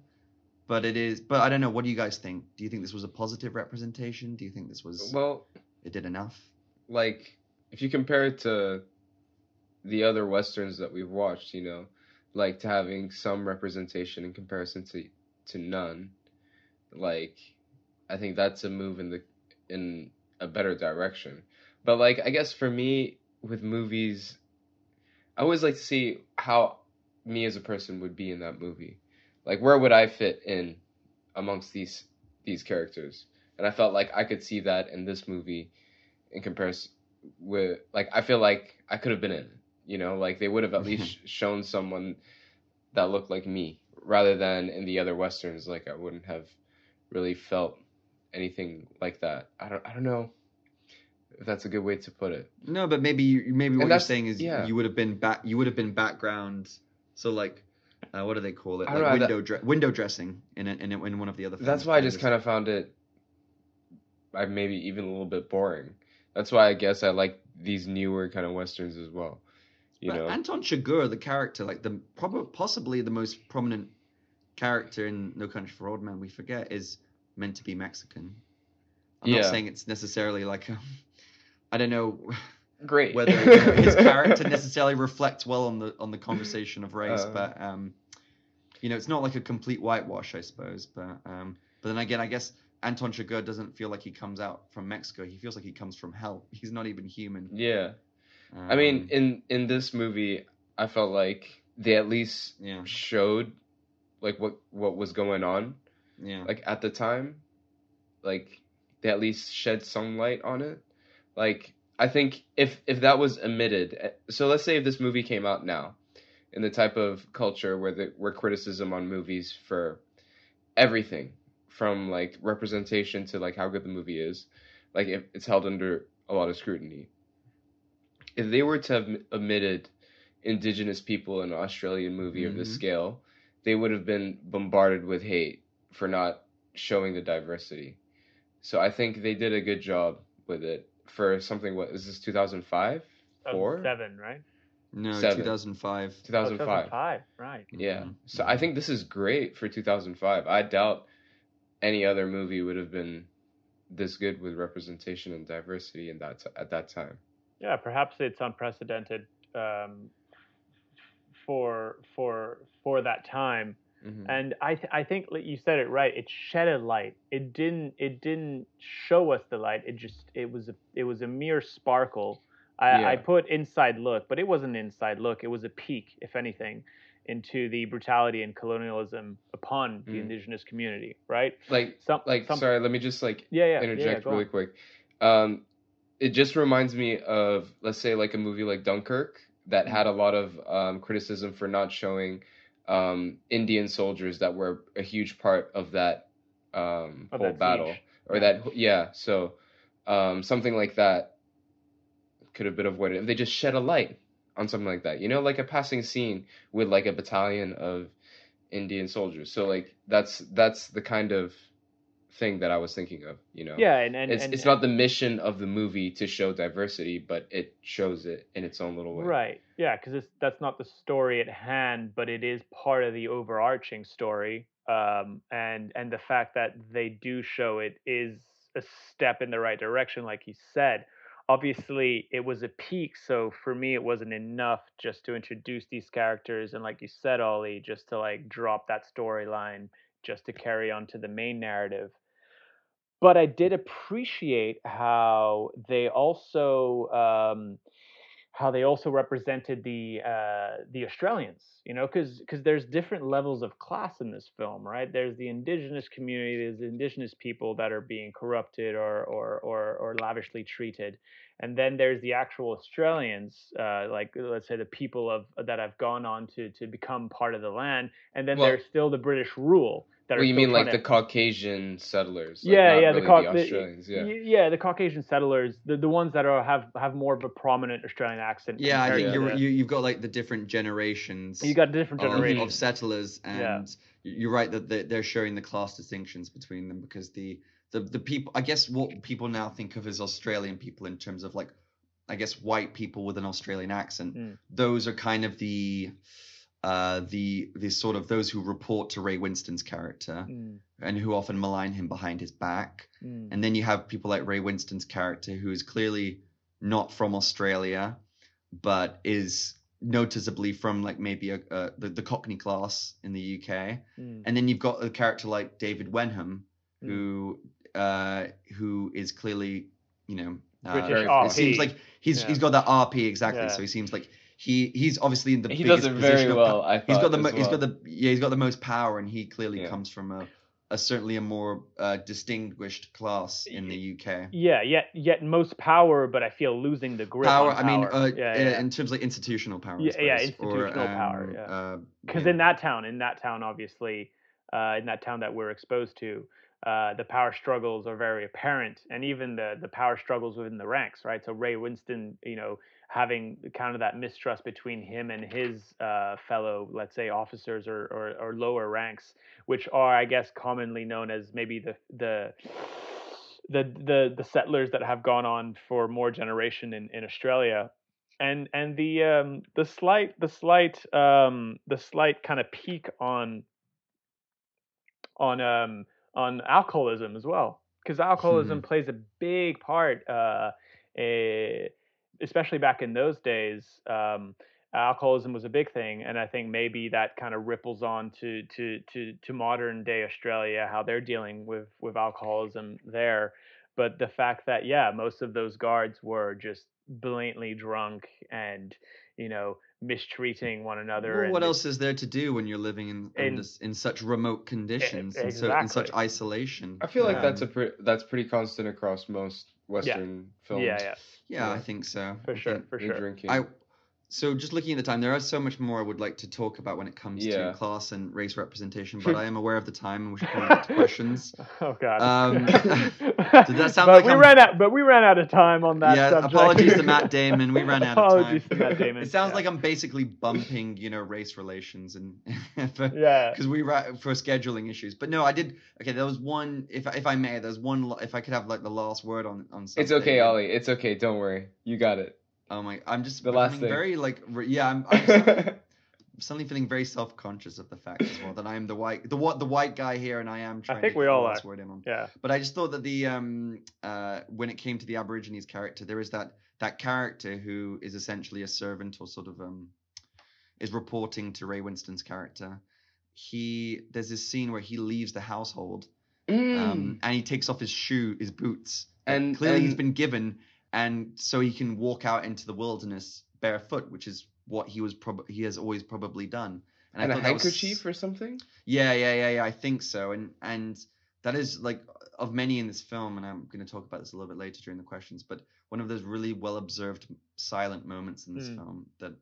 But it is. But I don't know. What do you guys think? Do you think this was a positive representation? Do you think this was? Well, it did enough. Like, if you compare it to the other westerns that we've watched, you know, like to having some representation in comparison to to none. Like, I think that's a move in the in a better direction. But like, I guess for me with movies, I always like to see how me as a person would be in that movie. Like, where would I fit in amongst these these characters? And I felt like I could see that in this movie in comparison with, like, I feel like I could have been in, you know, like they would have at least shown someone that looked like me rather than in the other Westerns. Like I wouldn't have really felt anything like that. I don't, I don't know if that's a good way to put it. No, but maybe, you, maybe what you're saying is yeah. you would have been back, you would have been background. So like, uh, what do they call it? Like know, window, that, dre- window dressing in, a, in, a, in one of the other. That's why I just kind of found it. I maybe even a little bit boring. That's why I guess I like these newer kind of Westerns as well. You but know, Anton Chigurh, the character, like the probably possibly the most prominent character in No Country for Old Men, we forget is meant to be Mexican. I'm yeah. not saying it's necessarily like a, I don't know Great. whether you know, his character necessarily reflects well on the on the conversation of race, uh, but um, you know, it's not like a complete whitewash, I suppose. But um, but then again, I guess. Anton Chigurh doesn't feel like he comes out from Mexico. He feels like he comes from hell. He's not even human. Yeah. Um, I mean, in, in this movie, I felt like they at least yeah. showed, like, what, what was going on. Yeah. Like, at the time, like, they at least shed some light on it. Like, I think if, if that was omitted... So let's say if this movie came out now, in the type of culture where the, where criticism on movies for everything... from like representation to like how good the movie is, like if it's held under a lot of scrutiny. If they were to have omitted indigenous people in an Australian movie mm-hmm. of this scale, they would have been bombarded with hate for not showing the diversity. So I think they did a good job with it for something. What is this? two thousand five Four? Um, seven, right? No, seven. two thousand five two thousand five Oh, two thousand five right. Yeah. Mm-hmm. So I think this is great for two thousand five I doubt any other movie would have been this good with representation and diversity in that t- at that time. Yeah, perhaps it's unprecedented um, for for for that time. Mm-hmm. And I th- I think you said it right. It shed a light. It didn't it didn't show us the light. It just it was a, it was a mere sparkle. I, yeah. I put inside look, but it wasn't an inside look. It was a peek, if anything, into the brutality and colonialism upon the mm. indigenous community, right? Like, some, like some... sorry, let me just like yeah, yeah, interject yeah, yeah, really on. quick. Um, it just reminds me of, let's say, like a movie like Dunkirk that had a lot of um, criticism for not showing um, Indian soldiers that were a huge part of that um, oh, whole battle. Huge. Or yeah. that, yeah, so um, something like that could have been avoided if they just shed a light on something like that, you know, like a passing scene with like a battalion of Indian soldiers. So like that's that's the kind of thing that I was thinking of, you know. Yeah, and, and it's and, it's not the mission of the movie to show diversity, but it shows it in its own little way. Right. Yeah, because it's that's not the story at hand, but it is part of the overarching story. Um, and and the fact that they do show it is a step in the right direction, like you said. Obviously, it was a peak, so for me, it wasn't enough just to introduce these characters. And like you said, Ollie, just to like drop that storyline, just to carry on to the main narrative. But I did appreciate how they also um, how they also represented the uh, the Australians, you know, because because there's different levels of class in this film, right? There's the indigenous community, there's the indigenous people that are being corrupted or or or, or lavishly treated, and then there's the actual Australians, uh, like let's say the people of that have gone on to to become part of the land, and then well, there's still the British rule. That well, you mean like to... the Caucasian settlers? Like yeah, yeah, really the, Ca- the Australians. The, yeah. yeah, the Caucasian settlers, the, the ones that are have, have more of a prominent Australian accent. Yeah, I think you're, you, you've got like the different generations. You got different generations of, of settlers, and yeah. you're right that they're showing the class distinctions between them because the, the the people, I guess, what people now think of as Australian people in terms of like, I guess, white people with an Australian accent. Mm. Those are kind of the. Uh, the the sort of those who report to Ray Winstone's character mm. and who often malign him behind his back. Mm. And then you have people like Ray Winstone's character, who is clearly not from Australia, but is noticeably from like maybe a, a, the, the Cockney class in the U K. Mm. And then you've got a character like David Wenham, mm. who uh, who is clearly, you know, uh, British R P. It seems like he's yeah. he's got that R P exactly. Yeah. So he seems like. He he's obviously in the he biggest does it very position well. Of, I thought he's got the mo- well. he's got the yeah he's got the most power, and he clearly yeah. comes from a, a certainly a more uh, distinguished class in the U K. Yeah, yet yet most power, but I feel losing the grip. Power, on power. I mean, uh, yeah, yeah. in terms of like institutional power. Yeah, yeah institutional or, um, power. Yeah, because uh, yeah. in that town, in that town, obviously, uh, in that town that we're exposed to, uh, the power struggles are very apparent, and even the the power struggles within the ranks, right? So Ray Winstone, you know, having kind of that mistrust between him and his uh, fellow, let's say, officers or, or or lower ranks, which are, I guess, commonly known as maybe the the the the, the settlers that have gone on for more generation in, in Australia, and and the um, the slight the slight um, the slight kind of peak on on um. on alcoholism as well, because alcoholism hmm. plays a big part, uh, a, especially back in those days. Um, alcoholism was a big thing, and I think maybe that kind of ripples on to to to, to modern day Australia, how they're dealing with, with alcoholism there. But the fact that, yeah, most of those guards were just blatantly drunk and, you know, mistreating one another. Well, and what else is there to do when you're living in in, in, this, in such remote conditions, it, exactly. and so in such isolation? I feel like um, that's a pre- that's pretty constant across most Western yeah. films. Yeah, yeah, yeah, yeah. I think so. For sure, and, for sure. Drinking. I, so just looking at the time, there is so much more I would like to talk about when it comes yeah. to class and race representation, but I am aware of the time and we should go back to questions. Oh God. Um, did that sound but like we I'm... ran out? But we ran out of time on that. Yeah. Subject. Apologies to Matt Damon. We ran out of time. Apologies to Matt Damon. It sounds yeah. like I'm basically bumping, you know, race relations and for, yeah, because we ra- for scheduling issues. But no, I did. Okay, there was one. If if I may, there's one. If I could have like the last word on on something. It's okay, Ollie. It's okay. Don't worry. You got it. Oh my! I'm just the last thing. Very like re, yeah. I'm, I'm suddenly, suddenly feeling very self-conscious of the fact as well that I am the white the what the white guy here, and I am trying. I think to we all are. Word in on. Yeah. But I just thought that the um uh when it came to the Aborigines character, there is that that character who is essentially a servant or sort of um is reporting to Ray Winstone's character. He there's this scene where he leaves the household, mm. um and he takes off his shoe, his boots, and clearly and... he's been given. And so he can walk out into the wilderness barefoot, which is what he was prob- he has always probably done. And, and I a handkerchief was... or something? Yeah, yeah, yeah, yeah. I think so. And and that is like of many in this film, and I'm going to talk about this a little bit later during the questions. But one of those really well observed silent moments in this mm. film that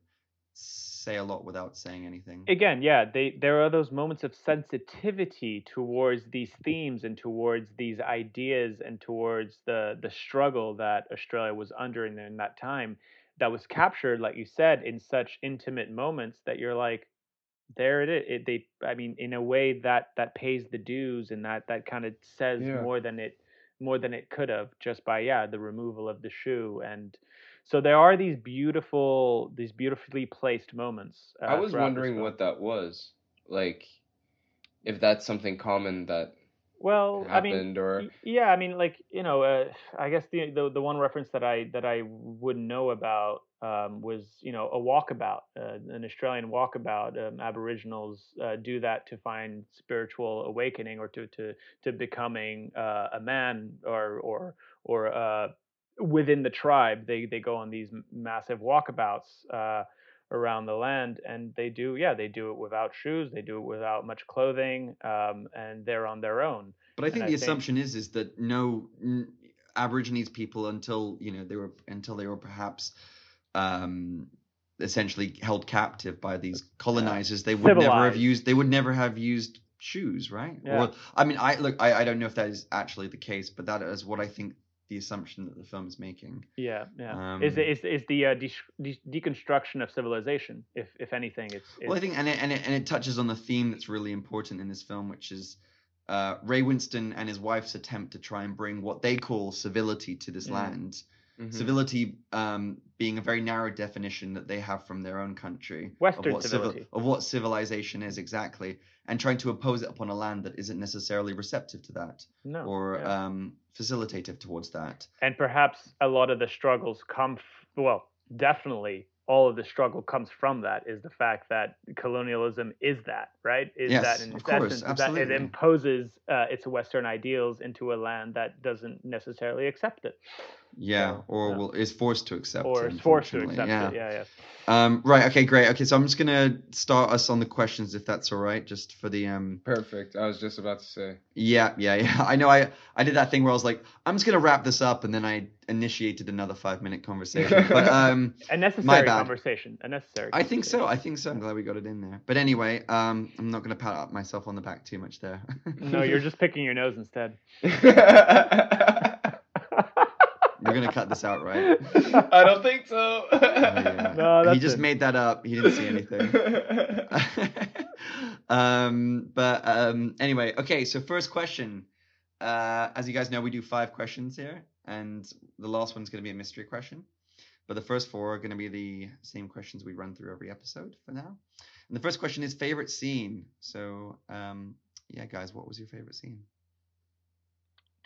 say a lot without saying anything. Again, yeah, they there are those moments of sensitivity towards these themes and towards these ideas and towards the the struggle that Australia was under in, in that time that was captured, like you said, in such intimate moments that you're like, there it is. It, they, I mean, in a way that that pays the dues and that that kind of says yeah. more than it more than it could have just by yeah the removal of the shoe. And so there are these beautiful, these beautifully placed moments. Uh, I was wondering what that was, like, if that's something common that well, happened, I mean, or yeah, I mean, like you know, uh, I guess the, the the one reference that I that I would know about um, was you know a walkabout, uh, an Australian walkabout. Um, Aboriginals uh, do that to find spiritual awakening or to to to becoming uh, a man or or or. Uh, within the tribe they they go on these massive walkabouts uh around the land, and they do yeah they do it without shoes, they do it without much clothing, um and they're on their own. But I think and the I assumption think... is is that no n- Aborigines people until you know they were until they were perhaps um essentially held captive by these colonizers, they would Civilized. never have used they would never have used shoes, right? Yeah. Or I mean I look I, I don't know if that is actually the case, but that is what I think the assumption that the film is making. Yeah, yeah. Um, is is is the uh, de- de- deconstruction of civilization, if if anything, it's, it's. Well, I think, and it, and it and it touches on the theme that's really important in this film, which is uh, Ray Winstone and his wife's attempt to try and bring what they call civility to this mm. land. Mm-hmm. Civility um, being a very narrow definition that they have from their own country, Western of what civility, civil, of what civilization is exactly, and trying to impose it upon a land that isn't necessarily receptive to that, no, or yeah. um, facilitative towards that. And perhaps a lot of the struggles come, f- well, definitely all of the struggle comes from that. Is the fact that colonialism is that, right? Is yes, that in of course, essence, absolutely. That it imposes uh, its Western ideals into a land that doesn't necessarily accept it. Yeah, or yeah. will is forced to accept or it. Or forced to accept yeah. it, yeah, yeah. Um, right, okay, great. Okay, so I'm just going to start us on the questions, if that's all right, just for the... Um... Perfect, I was just about to say. Yeah, yeah, yeah. I know I, I did that thing where I was like, I'm just going to wrap this up, and then I initiated another five-minute conversation. But, um, a necessary conversation, a necessary conversation. I think so, I think so. I'm glad we got it in there. But anyway, um, I'm not going to pat myself on the back too much there. No, you're just picking your nose instead. We're going to cut this out, right? I don't think so. Oh, yeah. No, that's he just it. made that up. He didn't see anything. um, but um, anyway, okay, so first question. Uh, as you guys know, we do five questions here, and the last one's going to be a mystery question. But the first four are going to be the same questions we run through every episode for now. And the first question is favorite scene. So, um, yeah, guys, what was your favorite scene?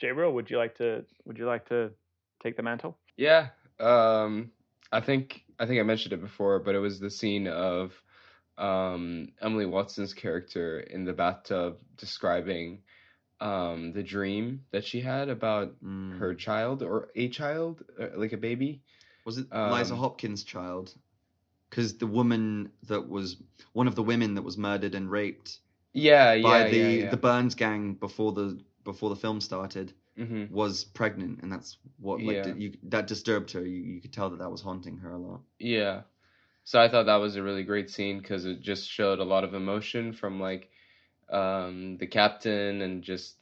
Jabril, would you like to? Would you like to... take the mantle? Yeah. Um, I think I think I mentioned it before, but it was the scene of um, Emily Watson's character in the bathtub describing um, the dream that she had about mm. her child or a child, like a baby. Was it um, Liza Hopkins' child? Because the woman that was one of the women that was murdered and raped. Yeah, by yeah, the, yeah, yeah. the Burns gang before the before the film started. Mm-hmm. Was pregnant, and that's what like yeah. did you, that disturbed her. You you could tell that that was haunting her a lot. Yeah, so I thought that was a really great scene because it just showed a lot of emotion from like um, the captain, and just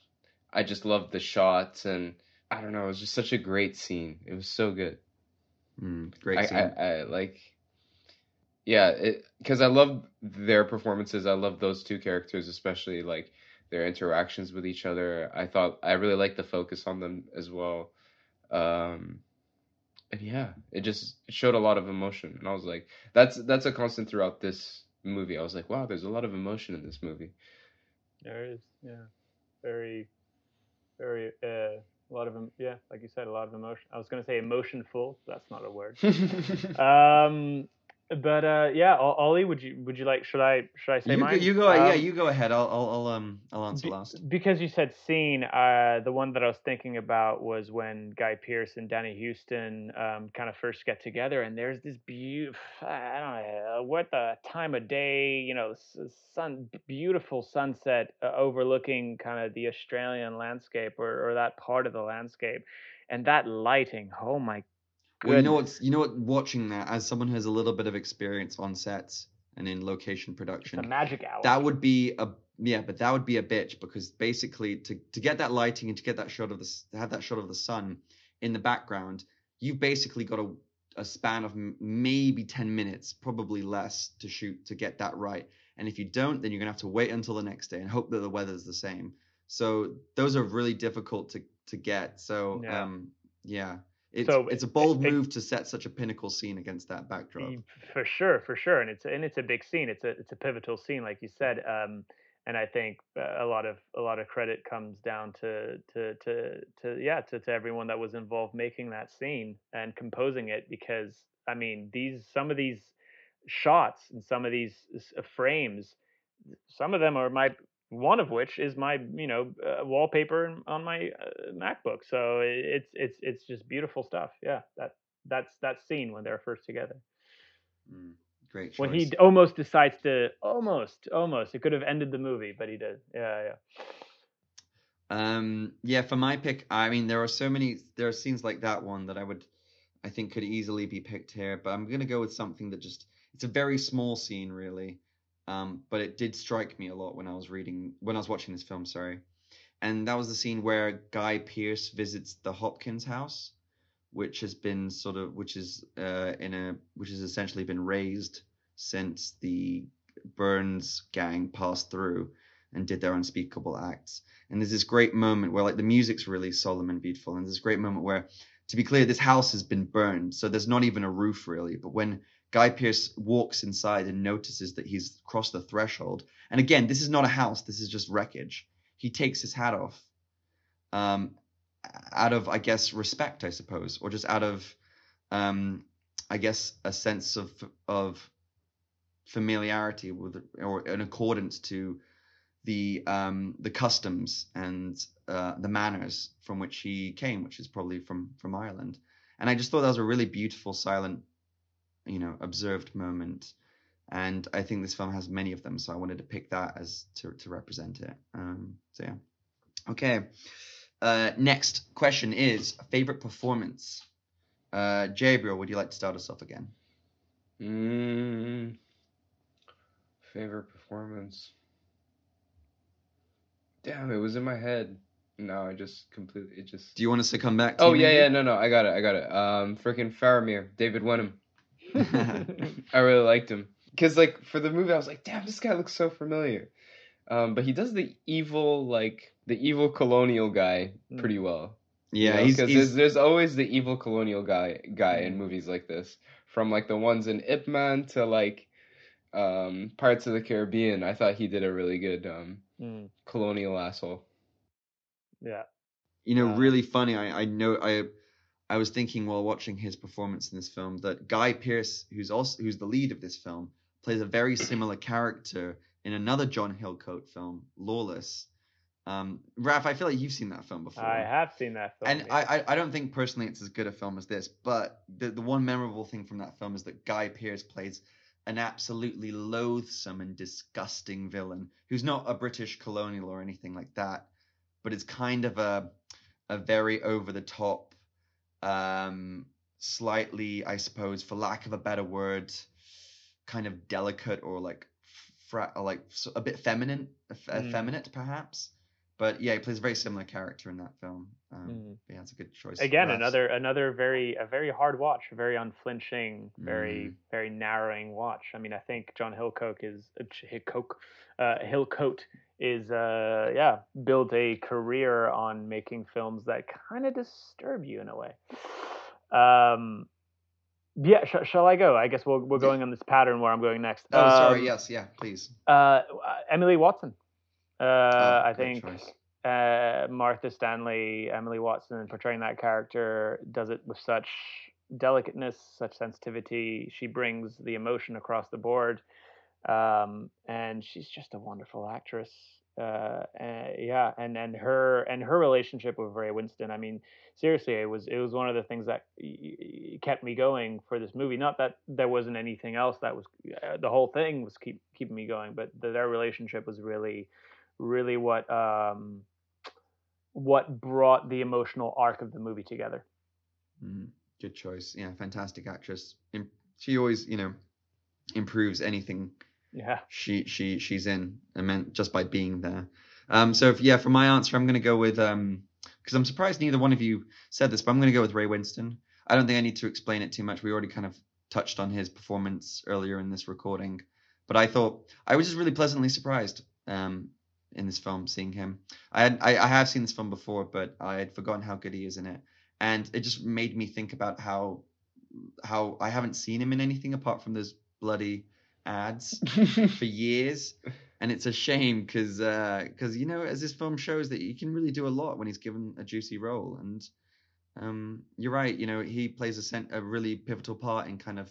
I just loved the shots, and I don't know, it was just such a great scene. It was so good. Mm, great I, scene. I, I like, yeah, because I love their performances. I love those two characters especially, like. Their interactions with each other. I thought I really liked the focus on them as well. Um, and yeah, it just showed a lot of emotion. And I was like, that's, that's a constant throughout this movie. I was like, wow, there's a lot of emotion in this movie. There is. Yeah. Very, very, uh, a lot of, yeah, like you said, a lot of emotion. I was going to say emotionful. That's not a word. um, But uh, yeah, Ollie, would you would you like? Should I should I say you mine? Go, you go, um, yeah, you go ahead. I'll I'll, I'll um I'll answer be, last. Because you said scene, uh, the one that I was thinking about was when Guy Pearce and Danny Houston um kind of first get together, and there's this beautiful, I don't know what the time of day, you know, sun, beautiful sunset uh, overlooking kind of the Australian landscape or or that part of the landscape, and that lighting. Oh my God. Well, you know what's you know what watching that as someone who has a little bit of experience on sets and in location production. It's a magic hour. That would be a yeah, but that would be a bitch because basically to, to get that lighting and to get that shot of the to have that shot of the sun in the background, you've basically got a a span of m- maybe ten minutes, probably less, to shoot to get that right. And if you don't, then you're gonna have to wait until the next day and hope that the weather's the same. So those are really difficult to to get. So yeah. um yeah. It's, so it's a bold it, move to set such a pinnacle scene against that backdrop. For sure, for sure, and it's and it's a big scene. It's a it's a pivotal scene, like you said. Um, and I think a lot of a lot of credit comes down to to to to yeah to, to everyone that was involved making that scene and composing it. Because I mean, these some of these shots and some of these frames, some of them are my. One of which is my, you know, uh, wallpaper on my uh, MacBook. So it's it's it's just beautiful stuff. Yeah, that that's that scene when they're first together. Mm, great choice. When he almost decides to almost almost it could have ended the movie, but he did. Yeah, yeah. Um, yeah. For my pick, I mean, there are so many there are scenes like that one that I would, I think, could easily be picked here. But I'm gonna go with something that just it's a very small scene, really. Um, but it did strike me a lot when I was reading, when I was watching this film, sorry. And that was the scene where Guy Pearce visits the Hopkins house, which has been sort of, which is uh, in a, which has essentially been razed since the Burns gang passed through and did their unspeakable acts. And there's this great moment where like the music's really solemn and beautiful. And there's this great moment where, to be clear, this house has been burned. So there's not even a roof really, but when Guy Pearce walks inside and notices that he's crossed the threshold. And again, this is not a house. This is just wreckage. He takes his hat off um, out of, I guess, respect, I suppose, or just out of, um, I guess, a sense of of familiarity with or an accordance to the um, the customs and uh, the manners from which he came, which is probably from from Ireland. And I just thought that was a really beautiful, silent, you know, observed moment. And I think this film has many of them, so I wanted to pick that as to, to represent it. Um, so yeah. Okay. Uh, next question is favorite performance. Uh, Jabril, would you like to start us off again? Mm, favorite performance. Damn, it was in my head. No, I just completely. It just. Do you want us to come back? To oh yeah, maybe? yeah, no, no, I got it, I got it. Um, freaking Faramir, David Wenham. I really liked him because, like, for the movie, I was like, damn, this guy looks so familiar. Um, but he does the evil, like the evil colonial guy, pretty well. Yeah, because you know, there's, there's always the evil colonial guy guy in movies like this, from like the ones in Ip Man to like um, Pirates of the Caribbean. I thought he did a really good um, mm. colonial asshole. Yeah, you know, um, really funny. I I know I I was thinking while watching his performance in this film that Guy Pearce, who's also who's the lead of this film, plays a very similar character in another John Hillcoat film, Lawless. Um, Raph, I feel like you've seen that film before. I have seen that film. And yeah. I, I, I don't think personally it's as good a film as this, but the, the one memorable thing from that film is that Guy Pearce plays an absolutely loathsome and disgusting villain who's not a British colonial or anything like that, but it's kind of a a very over-the-top, um, slightly, I suppose, for lack of a better word, kind of delicate or like like a bit feminine, effeminate mm. perhaps, but yeah, he plays a very similar character in that film. Um, mm. Yeah, it's a good choice. Again, another another very a very hard watch, a very unflinching, very mm. very narrowing watch. I mean, I think John Hillcoat is uh, Hillcoat is uh, yeah built a career on making films that kind of disturb you in a way. Um, Yeah, sh- shall I go? I guess we'll, we're going on this pattern where I'm going next. Oh, um, sorry. Yes, yeah, please. Uh, Emily Watson. Uh, oh, I think uh, Martha Stanley, Emily Watson, portraying that character, does it with such delicateness, such sensitivity. She brings the emotion across the board. Um, and she's just a wonderful actress. Uh, uh yeah and and her and her relationship with Ray Winstone, I mean, seriously, it was it was one of the things that y- kept me going for this movie. Not that there wasn't anything else that was uh, the whole thing was keep keeping me going, but the, their relationship was really really what um what brought the emotional arc of the movie together. Mm, good choice. Yeah, fantastic actress. She always, you know, improves anything Yeah, she she she's in. I meant just by being there. Um. So if, yeah, for my answer, I'm gonna go with um. Because I'm surprised neither one of you said this, but I'm gonna go with Ray Winstone. I don't think I need to explain it too much. We already kind of touched on his performance earlier in this recording, but I thought I was just really pleasantly surprised. Um, in this film, seeing him, I had I, I have seen this film before, but I had forgotten how good he is in it, and it just made me think about how how I haven't seen him in anything apart from those bloody ads for years, and it's a shame because uh because you know, as this film shows, that he can really do a lot when he's given a juicy role. And um you're right, you know, he plays a cent- a really pivotal part in kind of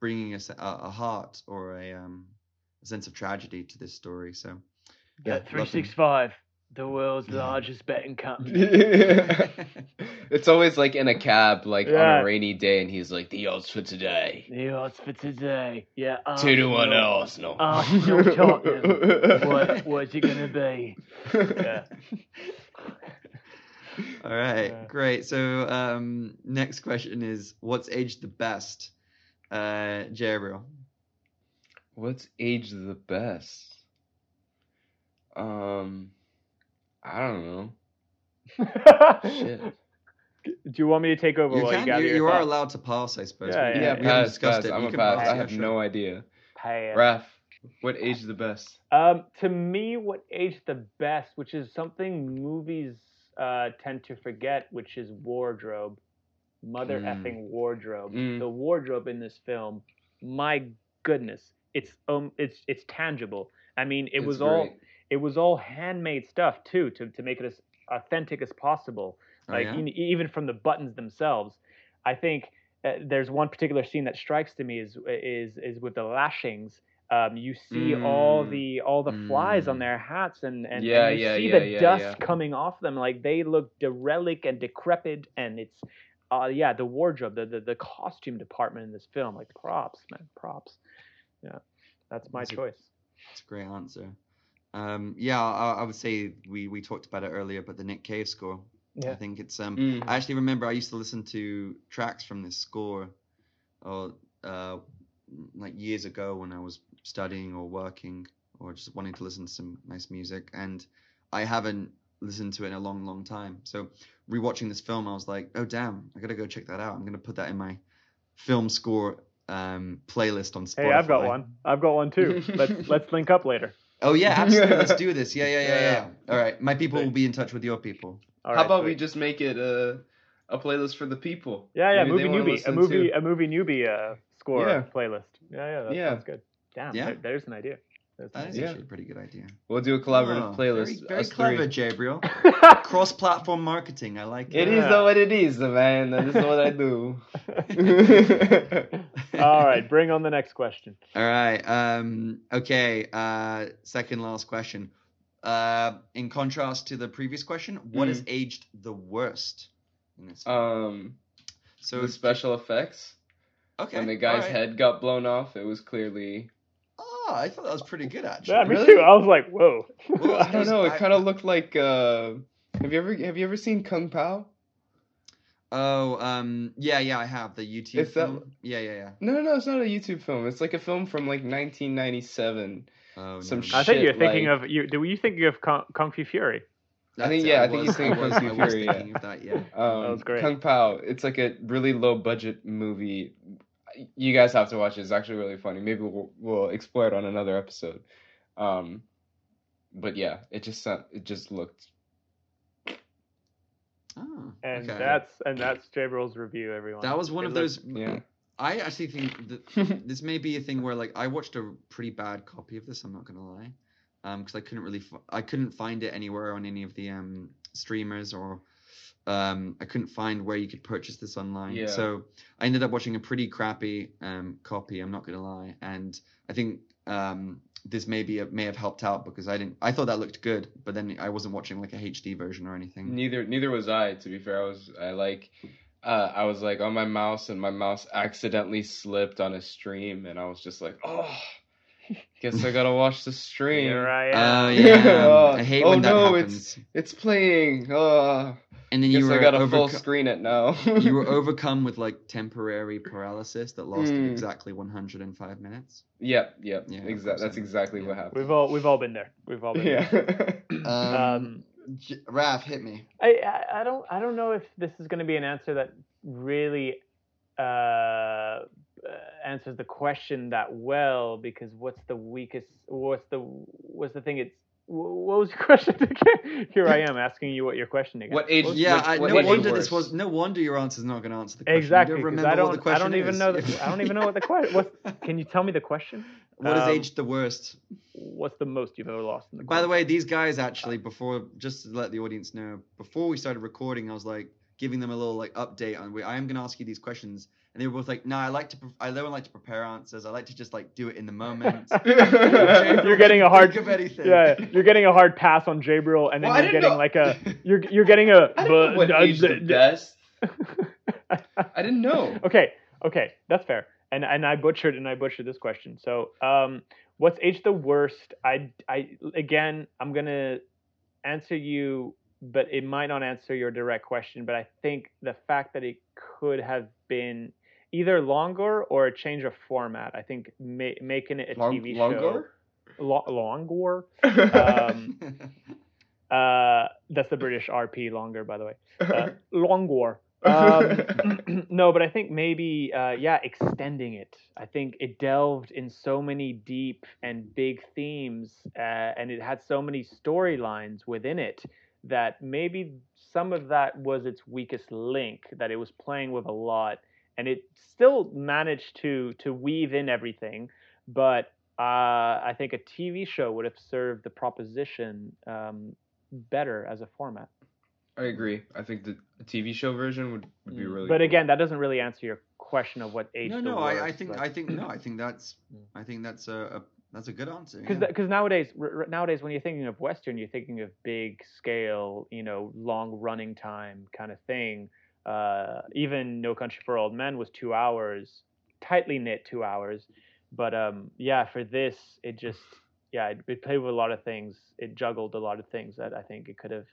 bringing a, a heart or a um a sense of tragedy to this story. So yeah, three sixty-five, the world's yeah. largest betting company. It's always like in a cab, like yeah. on a rainy day, and he's like, the odds for today. The odds for today. Yeah. Arsenal. Two to one Arsenal. Arsenal Tottenham. what, what's it going to be? Yeah. All right. Yeah. Great. So um, next question is, what's aged the best? Uh, Jabril. What's aged the best? Um... I don't know. Shit. Do you want me to take over? You while can, you gather you, your you are allowed to pass, I suppose. Yeah, yeah, yeah, we pass, discussed pass. It. I'm a pass. pass. I have no idea. Pass. Raph, what aged the best? Um, to me, what aged the best, which is something movies uh, tend to forget, which is wardrobe. Mother mm. effing wardrobe. Mm. The wardrobe in this film, my goodness, it's um, it's it's tangible. I mean, it it's was great. all. It was all handmade stuff too, to to make it as authentic as possible. Like oh, yeah? in, even from the buttons themselves. I think uh, there's one particular scene that strikes to me is is is with the lashings. Um, you see mm. all the all the mm. flies on their hats, and and, yeah, and you yeah, see yeah, the yeah, dust yeah. coming off them. Like they look derelict and decrepit, and it's uh, yeah, the wardrobe, the, the the costume department in this film, like props, man, props. Yeah, that's my that's choice. A, that's a great answer. Um, yeah, I, I would say we we talked about it earlier, but the Nick Cave score. Yeah. I think it's um. Mm. I actually remember I used to listen to tracks from this score, or uh, like years ago when I was studying or working or just wanting to listen to some nice music, and I haven't listened to it in a long, long time. So rewatching this film, I was like, oh damn, I gotta go check that out. I'm gonna put that in my film score um playlist on Spotify. Hey, I've got one. I've got one too. let's let's link up later. Oh yeah, absolutely. Let's do this. Yeah, yeah, yeah, yeah. yeah. All right, my people will be in touch with your people. All How right, about sweet. we just make it a a playlist for the people? Yeah, yeah, movie newbie, a movie, to. a movie newbie uh, score yeah. playlist. Yeah, yeah, that yeah. sounds good. Damn, yeah. there, there's an idea. That's that an is idea. actually a pretty good idea. We'll do a collaborative oh, playlist. Very, very clever, Jabril. Cross-platform marketing. I like it. It yeah. is what it is, man. That is what I do. All right, bring on the next question. All right. Um, okay. Uh, second last question. Uh, in contrast to the previous question, what has mm. aged the worst in this film? Um, so the special effects. Okay. When the guy's right. head got blown off, it was clearly. Oh, I thought that was pretty good actually. Yeah, me really? too. I was like, whoa. Well, I don't know. It kind of looked like. Uh, have you ever have you ever seen Kung Pao? Oh, um, yeah, yeah, I have the YouTube it's film. That... Yeah, yeah, yeah. No, no, no, it's not a YouTube film. It's like a film from like nineteen ninety-seven. Oh, Some no. shit, I think you're thinking like... of you. Were you thinking of Kung, Kung Fu Fury? That's I think yeah. I, I was, think he's thinking of Kung Fu Fury. Yeah. Of that, yeah. Um, that was great. Kung Pao. It's like a really low budget movie. You guys have to watch it. It's actually really funny. Maybe we'll, we'll explore it on another episode. Um, but yeah, it just it just looked. Oh, and okay. that's and that's Jabril's review. Everyone. That was one it of looked, those. Yeah. I actually think that this may be a thing where, like, I watched a pretty bad copy of this. I'm not gonna lie, because um, I couldn't really, f- I couldn't find it anywhere on any of the um, streamers, or um, I couldn't find where you could purchase this online. Yeah. So I ended up watching a pretty crappy um, copy. I'm not gonna lie, and I think um, this may be a, may have helped out because I didn't. I thought that looked good, but then I wasn't watching like a H D version or anything. Neither, neither was I. To be fair, I was. I like. Uh, I was like on my mouse, and my mouse accidentally slipped on a stream, and I was just like, "Oh, guess I gotta watch the stream." Here I am. Oh yeah, oh, I hate oh, when that no, happens. It's it's playing. Oh, and then guess you were I gotta overco- full screen it now. You were overcome with like temporary paralysis that lasted exactly one hundred five minutes. Yep, yep, yeah, exactly. That's exactly yeah. what happened. We've all we've all been there. We've all been yeah. there. um, um, J- Raph, hit me. I, I I don't I don't know if this is going to be an answer that really uh, answers the question that well, because what's the weakest? What's the what's the thing? It's what was your question again? Here I am asking you what your question again. What age? What, yeah, what, I, what no age wonder this was. No wonder your answer's not going to answer the question. Exactly. You don't remember I don't, what the question I don't even is. know. The, I don't even know what the question. Can you tell me the question? What has um, aged the worst? What's the most you've ever lost in the By the way, these guys actually, before, just to let the audience know, before we started recording, I was like giving them a little like update on, I am going to ask you these questions. And they were both like, no, nah, I like to, pre- I don't like to prepare answers. I like to just like do it in the moment. You're getting a hard, think of anything. Yeah, you're getting a hard pass on Jabril. And then well, you're getting know. like a, you're, you're getting a, I didn't know what aged the best. I didn't know. Okay. Okay. That's fair. And and I butchered and I butchered this question. So um, what's aged the worst? I I again I'm gonna answer you, but it might not answer your direct question. But I think the fact that it could have been either longer or a change of format. I think ma- making it a Long, T V longer? show. Lo- longer. Um, uh, that's the British R P longer, by the way. Uh, longer. um, no, but I think maybe, uh, yeah, extending it. I think it delved in so many deep and big themes, uh, and it had so many storylines within it that maybe some of that was its weakest link, that it was playing with a lot, and it still managed to to weave in everything. But uh, I think a T V show would have served the proposition um, better as a format. I agree. I think the T V show version would, would be really. But cool. Again, that doesn't really answer your question of what age. No, no, the worst, I, I think, but... I think, no, I think that's, I think that's a, a that's a good answer. Because yeah. because nowadays, r- nowadays when you're thinking of Western, you're thinking of big scale, you know, long running time kind of thing. Uh, even No Country for Old Men was two hours, tightly knit two hours. But um, yeah, for this, it just, yeah, it, it played with a lot of things. It juggled a lot of things that I think it could have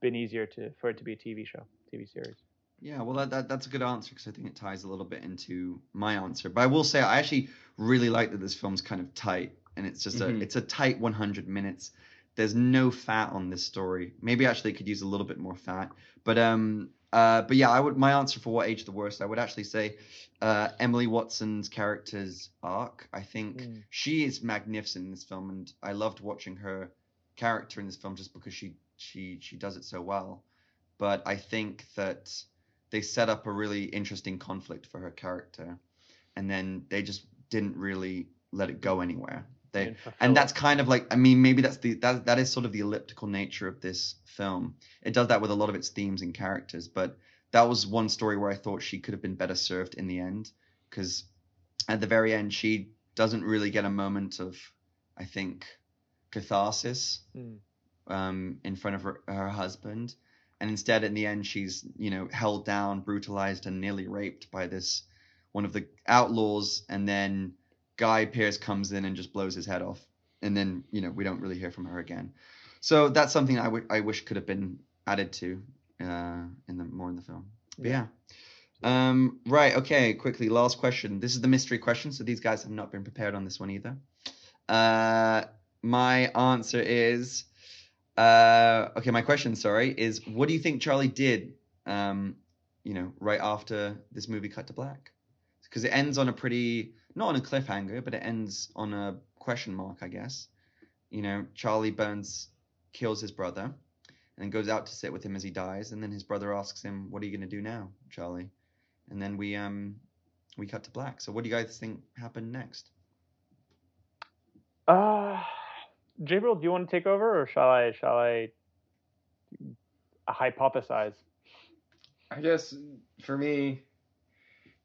been easier to for it to be a T V show, T V series. Yeah, well, that, that that's a good answer because I think it ties a little bit into my answer. But I will say I actually really like that this film's kind of tight, and it's just mm-hmm. a it's a tight one hundred minutes. There's no fat on this story. Maybe actually it could use a little bit more fat. But um, uh, but yeah, I would my answer for what age the worst, I would actually say uh, Emily Watson's character's arc. I think mm. she is magnificent in this film, and I loved watching her character in this film just because she she she does it so well. But I think that they set up a really interesting conflict for her character, and then they just didn't really let it go anywhere. They, and that's kind of like, I mean, maybe that's the, that, that is sort of the elliptical nature of this film. It does that with a lot of its themes and characters, but that was one story where I thought she could have been better served in the end. Cause at the very end, she doesn't really get a moment of, I think, catharsis, mm. um, in front of her, her husband. And instead, in the end, she's, you know, held down, brutalized, and nearly raped by this one of the outlaws. And then Guy Pearce comes in and just blows his head off. And then, you know, we don't really hear from her again. So that's something I, w- I wish could have been added to uh, in the more in the film. But yeah. yeah. Um, right. Okay. Quickly, last question. This is the mystery question. So these guys have not been prepared on this one either. Uh, my answer is. Uh, okay, my question, sorry, is what do you think Charlie did, um, you know, right after this movie cut to black? Because it ends on a pretty, not on a cliffhanger, but it ends on a question mark, I guess. You know, Charlie Burns kills his brother and then goes out to sit with him as he dies. And then his brother asks him, what are you going to do now, Charlie? And then we um, we cut to black. So what do you guys think happened next? Uh... Jabril, do you want to take over, or shall I? Shall I hypothesize? I guess for me,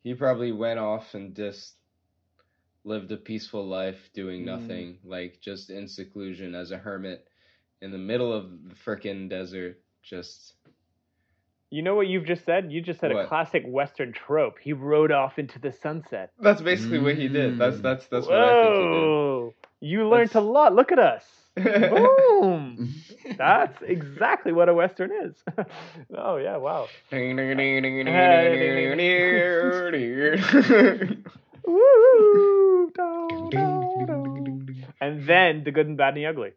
he probably went off and just lived a peaceful life, doing nothing, mm. like just in seclusion as a hermit in the middle of the frickin' desert. Just, you know what you've just said? You just said what? A classic Western trope. He rode off into the sunset. That's basically mm. what he did. That's that's that's Whoa. What I think he did. You learned that's... a lot. Look at us. Boom. That's exactly what a Western is. Oh, yeah. Wow. And then the good and bad and the ugly.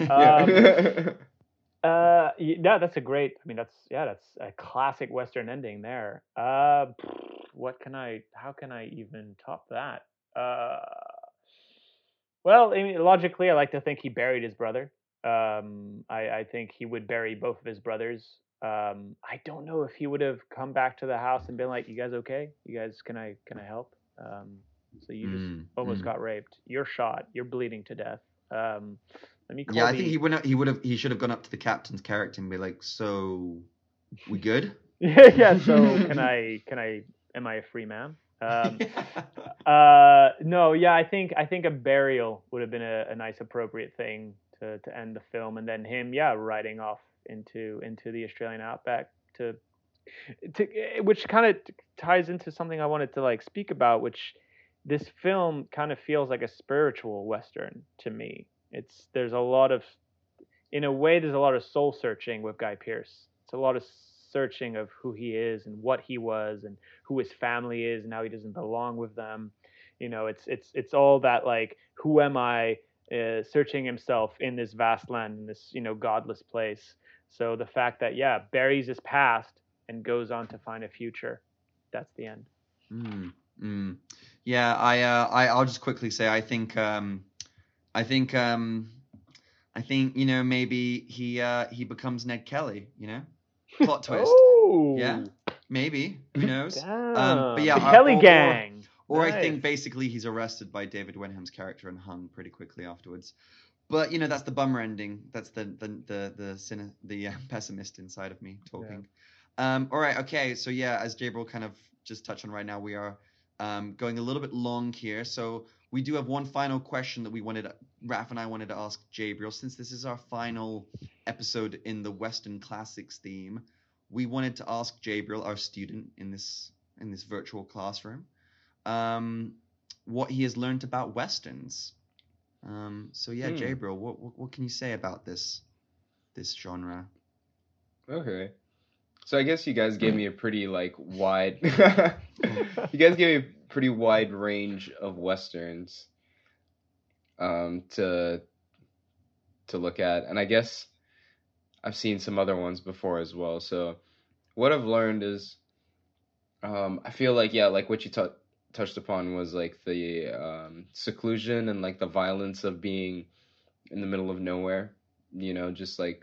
um, uh, yeah, that's a great, I mean, that's, yeah, that's a classic Western ending there. Uh, what can I, how can I even top that? Uh, Well, I mean, logically, I like to think he buried his brother. Um, I, I think he would bury both of his brothers. Um, I don't know if he would have come back to the house and been like, "You guys okay? You guys, can I can I help?" Um, so you just mm, almost mm. got raped. You're shot. You're bleeding to death. Um, let me. Call yeah, the... I think he would have. He would have. He should have gone up to the captain's character and be like, "So, we good?" yeah, yeah. So can I? Can I? Am I a free man? um, uh, no, yeah, I think I think a burial would have been a, a nice, appropriate thing to, to end the film, and then him, yeah, riding off into into the Australian outback to, to which kind of ties into something I wanted to like speak about, which this film kind of feels like a spiritual Western to me. It's there's a lot of, in a way, there's a lot of soul searching with Guy Pearce. It's a lot of searching of who he is and what he was and who his family is and how he doesn't belong with them. You know, it's it's it's all that like, who am I? Uh, searching himself in this vast land, in this, you know, godless place. So the fact that yeah, buries his past and goes on to find a future. That's the end. Mm, mm. Yeah, I uh, I I'll just quickly say I think um, I think um, I think you know maybe he uh, he becomes Ned Kelly. You know. Plot twist. Oh. Yeah, maybe. Who knows? Um, but yeah, the Kelly or, gang. Or, or nice. I think basically he's arrested by David Wenham's character and hung pretty quickly afterwards. But you know, that's the bummer ending. That's the the the the, sin- the uh, pessimist inside of me talking. Yeah. Um, all right, okay. So yeah, as Jabril kind of just touched on right now, we are um, going a little bit long here. So we do have one final question that we wanted, Raph and I wanted to ask Jabril, since this is our final episode in the Western classics theme. we wanted to ask Jabril, our student in this in this virtual classroom, um, what he has learned about Westerns. Um, so yeah, hmm. Jabril, what, what what can you say about this this genre? Okay. So I guess you guys gave me a pretty like wide you guys gave me a pretty wide range of Westerns um to to look at. And I guess I've seen some other ones before as well. So what I've learned is um I feel like yeah, like what you t- touched upon was like the um seclusion and like the violence of being in the middle of nowhere, you know, just like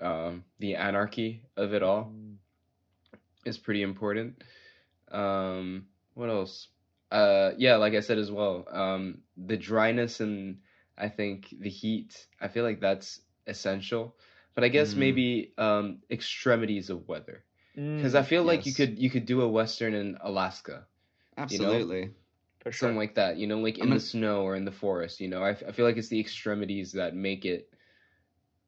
Um, the anarchy of it all is pretty important. Um, what else? Uh, yeah, like I said as well, um, the dryness and I think the heat, I feel like that's essential. But I guess mm. maybe um, extremities of weather. Because mm, I feel yes. like you could you could do a Western in Alaska. Absolutely. You know? For sure. Something like that, you know, like in I'm the a... snow or in the forest, you know. I, I feel like it's the extremities that make it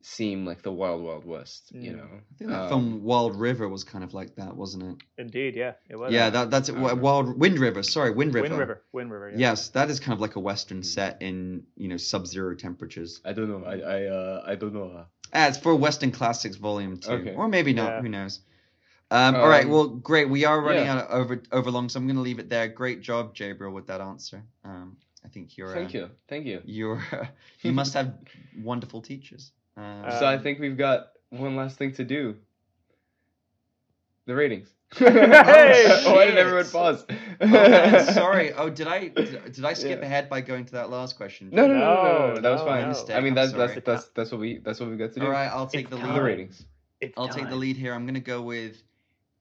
seem like the Wild Wild West, you know. I think that um, film Wild River was kind of like that, wasn't it? Indeed, yeah, it was. Yeah, that, that's it. Um, Wild Wind River, sorry, Wind River. Wind River, Wind River. Yeah. Yes, that is kind of like a Western set in, you know, sub-zero temperatures. I don't know. I I uh, I don't know. Ah, it's for Western Classics Volume Two, okay. Or maybe not. Yeah. Who knows? Um, um, all right. Well, great. We are running yeah. out of over over long, so I'm going to leave it there. Great job, Jabril, with that answer. Um, I think you're. Thank uh, you. Thank you. You're. Uh, you must have wonderful teachers. Um, so I think we've got one last thing to do. The ratings. oh, oh, why did everyone pause? oh, man, sorry. Oh, did I did, did I skip yeah. ahead by going to that last question? No, no, no, no. no, no, no that was no, fine. No. I mean, that's that's that's, that's that's what we that's what we've got to do. All right, I'll take it's the lead. The ratings. It's I'll time. take the lead here. I'm gonna go with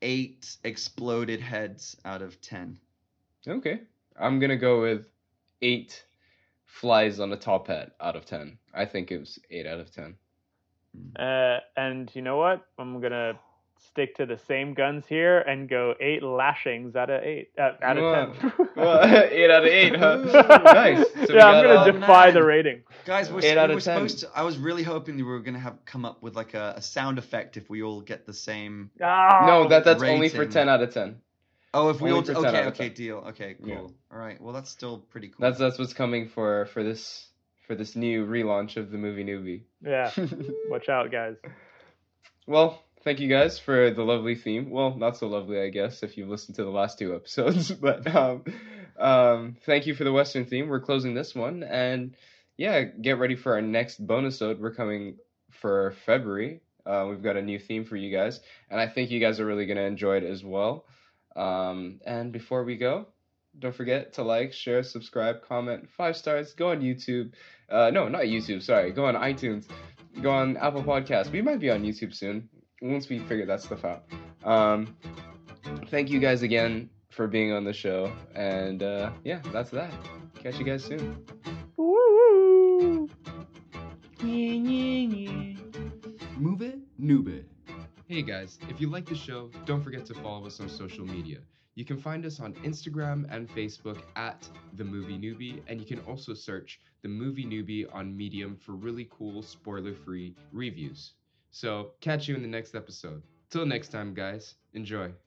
eight exploded heads out of ten. Okay. I'm gonna go with eight. Flies on a top hat out of ten. I think it was eight out of ten. Uh, and you know what? I'm gonna stick to the same guns here and go eight lashings out of eight uh, out Whoa. of ten. Well, eight out of eight, huh? Nice. So yeah, I'm gonna defy nine. the rating, guys. We're, eight out we were of supposed ten. To. I was really hoping that we were gonna have come up with like a, a sound effect if we all get the same. Oh, no, that that's rating. Only for ten out of ten. Oh, if we all okay, okay, deal, okay, cool. Yeah. All right, well, that's still pretty cool. That's that's what's coming for for this for this new relaunch of The Movie Newbie. Yeah, watch out, guys. Well, thank you guys for the lovely theme. Well, not so lovely, I guess, if you've listened to the last two episodes. But um, um, thank you for the Western theme. We're closing this one, and yeah, get ready for our next bonus ode. We're coming for February. Uh, we've got a new theme for you guys, and I think you guys are really gonna enjoy it as well. Um, and before we go, don't forget to like, share, subscribe, comment, five stars, go on YouTube. Uh, no, not YouTube, sorry. Go on iTunes, go on Apple Podcasts. We might be on YouTube soon once we figure that stuff out. Um, thank you guys again for being on the show. And, uh, yeah, that's that. Catch you guys soon. Woo! Yeah, yeah, yeah. Move it, noob it. Hey guys, if you like the show, don't forget to follow us on social media. You can find us on Instagram and Facebook at The Movie Newbie, and you can also search The Movie Newbie on Medium for really cool spoiler-free reviews. So, catch you in the next episode. Till next time, guys. Enjoy.